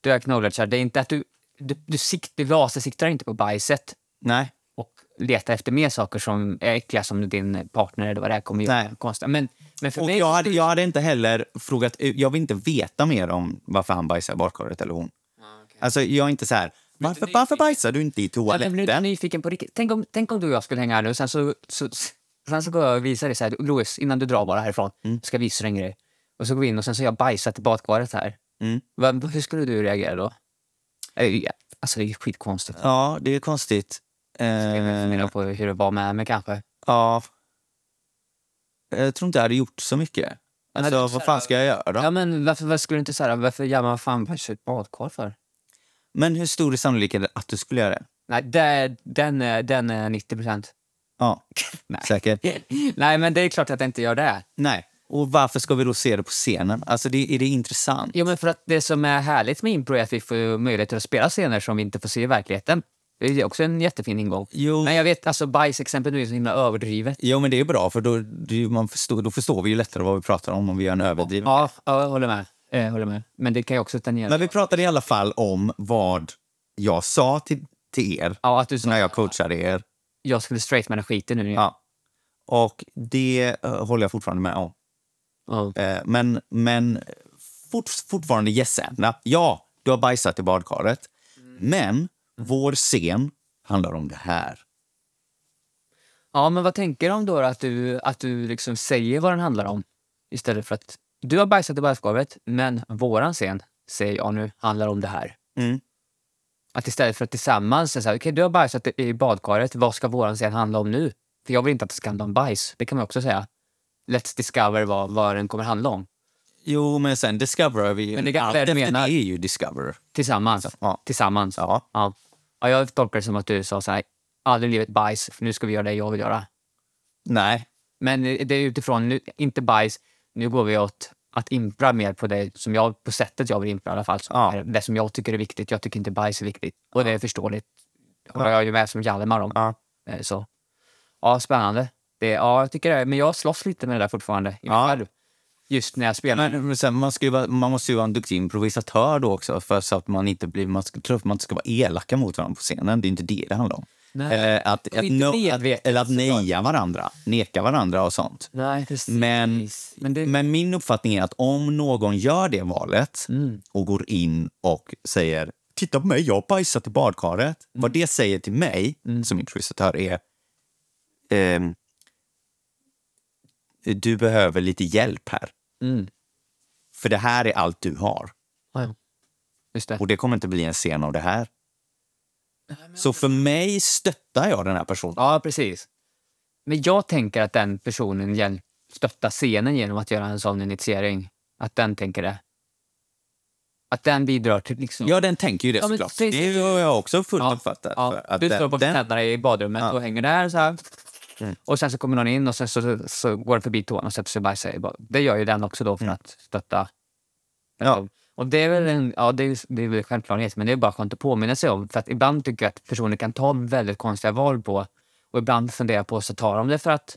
Du acknowledgear, det är inte att du, du, du, sikt, du lasersiktar inte på bajset. Nej. Och letar efter mer saker som är äckliga som din partner eller vad det här kommer göra. Nej. Konstigt. Men, men för och mig... Jag hade, jag hade inte heller frågat, jag vill inte veta mer om varför han bajsar badkaret eller hon. Ah, okay. Alltså, jag är inte så här... Varför, varför bajsar du inte i toaletten? Jag är nyfiken på riktigt. Tänk om, tänk om du och jag skulle hänga här nu. Sen så, så, sen så går jag och visar dig så här. Louis, innan du drar bara härifrån. Mm. Ska jag visa dig en grej. Och så går vi in och sen så har jag bajsat i badkaret här. Mm. Var, hur skulle du reagera då? Alltså det är skitkonstigt. Ja, det är konstigt. Eh, jag vill fundera på hur det var med mig kanske. Ja. Jag tror inte jag hade gjort så mycket. Alltså nej, vad fan ska jag göra då? Ja men varför, varför skulle du inte säga varför gör man fan bajsar i badkaret för? Men hur stor är sannolikheten att du skulle göra det? Nej, det, den, den är nittio procent. Ja, nej. Säkert. Nej, men det är klart att jag inte gör det. Nej, och varför ska vi då se det på scenen? Alltså, det, är det intressant? Jo, men för att det som är härligt med impro är att vi får möjlighet att spela scener som vi inte får se i verkligheten. Det är också en jättefin ingång. Jo. Men jag vet, alltså bajsexempel nu är så himla överdrivet. Jo, men det är bra, för då, det, man förstår, då förstår vi ju lättare vad vi pratar om om vi gör en överdriv. Ja, ja, jag håller med. Jag håller med. Men det kan jag också tangera. Men vi pratade i alla fall om vad jag sa till, till er. Ja, att du sa, när jag coachade er. Jag skulle straightmana skiten nu. Ja. Och det uh, håller jag fortfarande med om. Mm. Uh, men men fort, fortfarande gässerna. Ja, du har bajsat i badkaret. Mm. Men mm. vår scen handlar om det här. Ja, men vad tänker de då? Att du, att du liksom säger vad den handlar om. Istället för att... Du har bajsat i bajskorvet, men våran scen, säger jag nu, handlar om det här. Mm. Att istället för att tillsammans säga, okej okay, du har bajsat i badkaret, vad ska våran scen handla om nu? För jag vill inte att det ska handla om bajs, det kan man också säga. Let's discover vad, vad den kommer handla om. Jo, men sen discoverar vi ju. Men det, ja, det, menar, det är ju discover. Tillsammans, så, ja. tillsammans. Ja. Ja. Ja, jag tolkar det som att du sa så här, aldrig livet bajs, för nu ska vi göra det jag vill göra. Nej. Men det är utifrån, nu, inte bajs, nu går vi åt att impra mer på det som jag, på sättet jag vill impra i alla fall. Ja. Det som jag tycker är viktigt, jag tycker inte bajs är viktigt. Och ja. det är förståeligt. Och ja. Jag är ju med som Hjalmar om. Ja. Så, ja, spännande. Det, ja, jag tycker det. Men jag slåss lite med det där fortfarande. I ja. Själv, just när jag spelar. Men, men sen, man, ska ju vara, man måste ju vara en duktig improvisatör då också. För så att man inte blir... Man ska, tror att man inte ska vara elaka mot varandra på scenen. Det är inte det det handlar om. Eh, att, att, no, att, eller att neja varandra, neka varandra och sånt. Nej, men, men, det... men min uppfattning är att om någon gör det valet mm. och går in och säger titta på mig, jag har bajsat i badkaret. Mm. Vad det säger till mig mm. som improvisatör är eh, du behöver lite hjälp här. Mm. För det här är allt du har. Ja, just det. Och det kommer inte bli en scen av det här. Så för mig stöttar jag den här personen. Ja, precis. Men jag tänker att den personen stöttar scenen genom att göra en sån initiering. Att den tänker det. Att den bidrar till liksom... Ja, den tänker ju det, ja, såklart. Precis. Det har jag också fullt ja, uppfattat. Ja. Att du den, står på knäna i badrummet ja. Och hänger där så här. Mm. Och sen så kommer någon in och sen så, så går den förbi tån och sätter sig bara sig. Det gör ju den också då för mm. att stötta. Ja. Och det är väl en, ja, det är, det är väl självklarhet, men det är bara skönt att påminna sig om. För att ibland tycker jag att personer kan ta väldigt konstiga val på. Och ibland funderar på så tar de det för att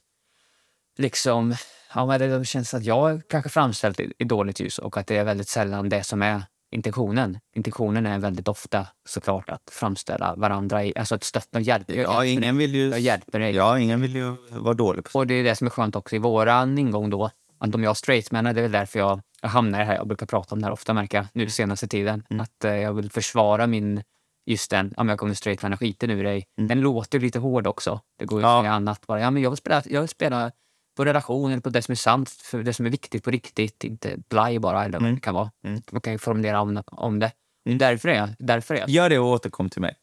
liksom, ja, men det känns att jag kanske framställt i, i dåligt ljus. Och att det är väldigt sällan det som är intentionen. Intentionen är väldigt ofta såklart att framställa varandra, i, alltså att stötta och hjälpa. Ja, ingen vill ju, hjälper dig. Ja, ingen vill ju vara dålig på. Och det är det som är skönt också i våran ingång då. Att om jag straightmanar, det är väl därför jag... Jag hamnar i det här, jag brukar prata om det här ofta, märker jag, nu senaste tiden. Mm. Att eh, jag vill försvara min, just den, om jag kommer straight från skiten ur dig. Mm. Den låter ju lite hård också. Det går ju ja. Annat bara, ja men jag vill spela, jag vill spela på relationen, på det som är sant, för det som är viktigt på riktigt, inte blaj bara, eller mm. vad det kan vara. Mm. Man kan ju formulera om, om det. Mm. Därför är jag, därför är jag. Gör det och återkom till mig.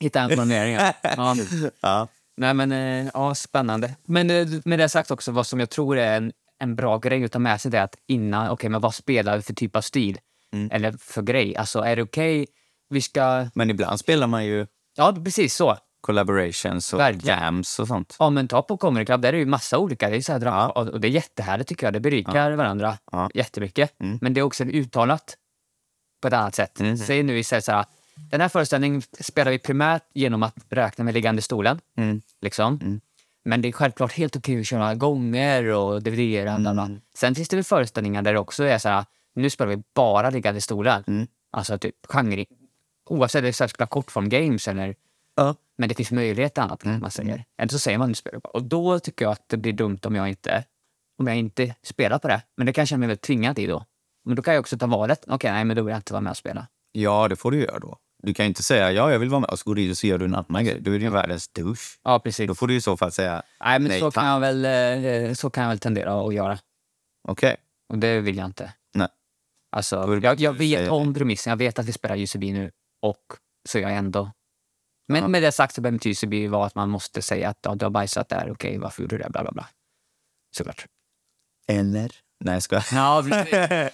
Hitta en formulering. Ja. Ja. Nej men, eh, ja, spännande. Men eh, med det sagt också, vad som jag tror är en en bra grej att ta med sig det att innan, okej, okay, men vad spelar vi för typ av stil? Mm. Eller för grej? Alltså, är det okej? Okay? Vi ska... Men ibland spelar man ju... Ja, precis så. Collaborations och verkligen. Jams och sånt. Ja, men ta på Comedy Club, där är det ju massa olika. Det är så här, ja. Och det är jättehärligt tycker jag. Det berikar ja. Varandra ja. Jättemycket. Mm. Men det är också uttalat på ett annat sätt. Mm. Säg nu istället så här, den här föreställningen spelar vi primärt genom att räkna med liggande stolen. Mm. Liksom. Mm. Men det är självklart helt okej att köra gånger och dividera. Mm. Sen finns det väl föreställningar där det också är så här, nu spelar vi bara liggande stolar. Mm. Alltså typ genre. Oavsett det är särskilt kortform games eller... Uh. Men det finns möjlighet annat mm. man säger. Mm. Eller så säger man nu spelar bara. Och då tycker jag att det blir dumt om jag inte om jag inte spelar på det. Men det kan jag känna mig väl tvingad i då. Men då kan jag också ta valet. Okej, okay, nej men då vill jag inte vara med och spela. Ja, det får du göra då. Du kan ju inte säga, ja jag vill vara med och så går du och så gör du en annan grej. Då är det ju världens dusch. Ja, precis. Då får du i så fall säga nej. Men nej, så, kan jag väl, så kan jag väl tendera att göra. Okej. Okay. Och det vill jag inte. Nej. Alltså, jag, jag vet om premissen. Jag vet att vi spelar U C B nu. Och så jag ändå. Men uh-huh. med det sagt så behöver inte U C B vara att man måste säga att ja, du har bajsat där. Okej, okay, varför gjorde du det? Bla, bla, bla. Såklart. Eller? Nej, ska jag. Ja, nej,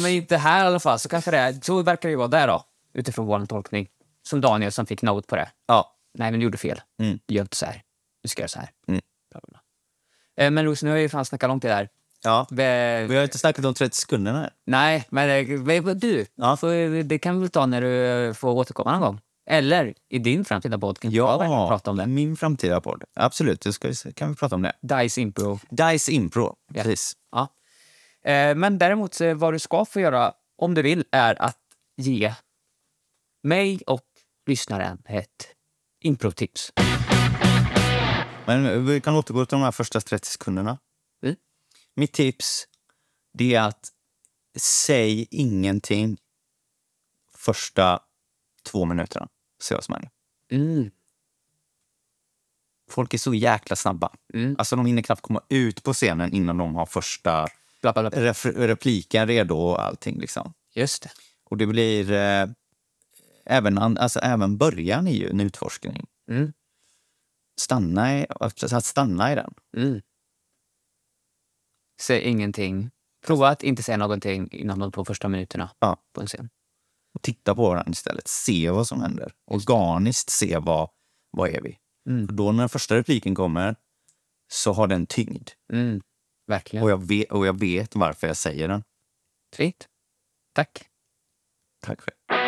men inte här i alla fall. Så kanske det är. Så verkar det ju vara där då. Utifrån vår tolkning. Som Daniel som fick något på det. Ja. Nej, men du gjorde fel. Mm. Du gör inte så här. Du ska göra så här. Mm. Eh, men Louis, nu har jag ju fan snackat långt i det här. Ja. Vi, vi har inte snackat om trettio sekunderna. Nej, men du. Ja. För, det kan vi väl ta när du får återkomma någon gång. Eller i din framtida podd. Kan ja, vi prata om det? Min framtida podd. Absolut, det ska vi, kan vi prata om det. Dice Impro. Dice Impro, ja. Precis. Ja. Eh, men däremot, så, vad du ska få göra om du vill är att ge... mig och lyssnaren ett improtips. Men vi kan återgå till de här första trettio sekunderna. Mm. Mitt tips det är att säg ingenting första två minuterna. Se vad som händer. Mm. Folk är så jäkla snabba. Mm. Alltså de hinner knappt komma ut på scenen innan de har första bla, bla, bla. Re- repliken redo och allting liksom. Just det. Och det blir... Eh, Även, alltså, även början är ju en utforskning. Mm. Stanna i, att stanna i den. Mm. Säg ingenting. Prova att inte säga någonting innan de på första minuterna ja. På en scen. Och titta på den istället. Se vad som händer. Organiskt se vad, vad är vi. Mm. Och då när den första repliken kommer så har den tyngd. Mm. Verkligen. Och jag, vet, och jag vet varför jag säger den. Fint. Tack. Tack själv.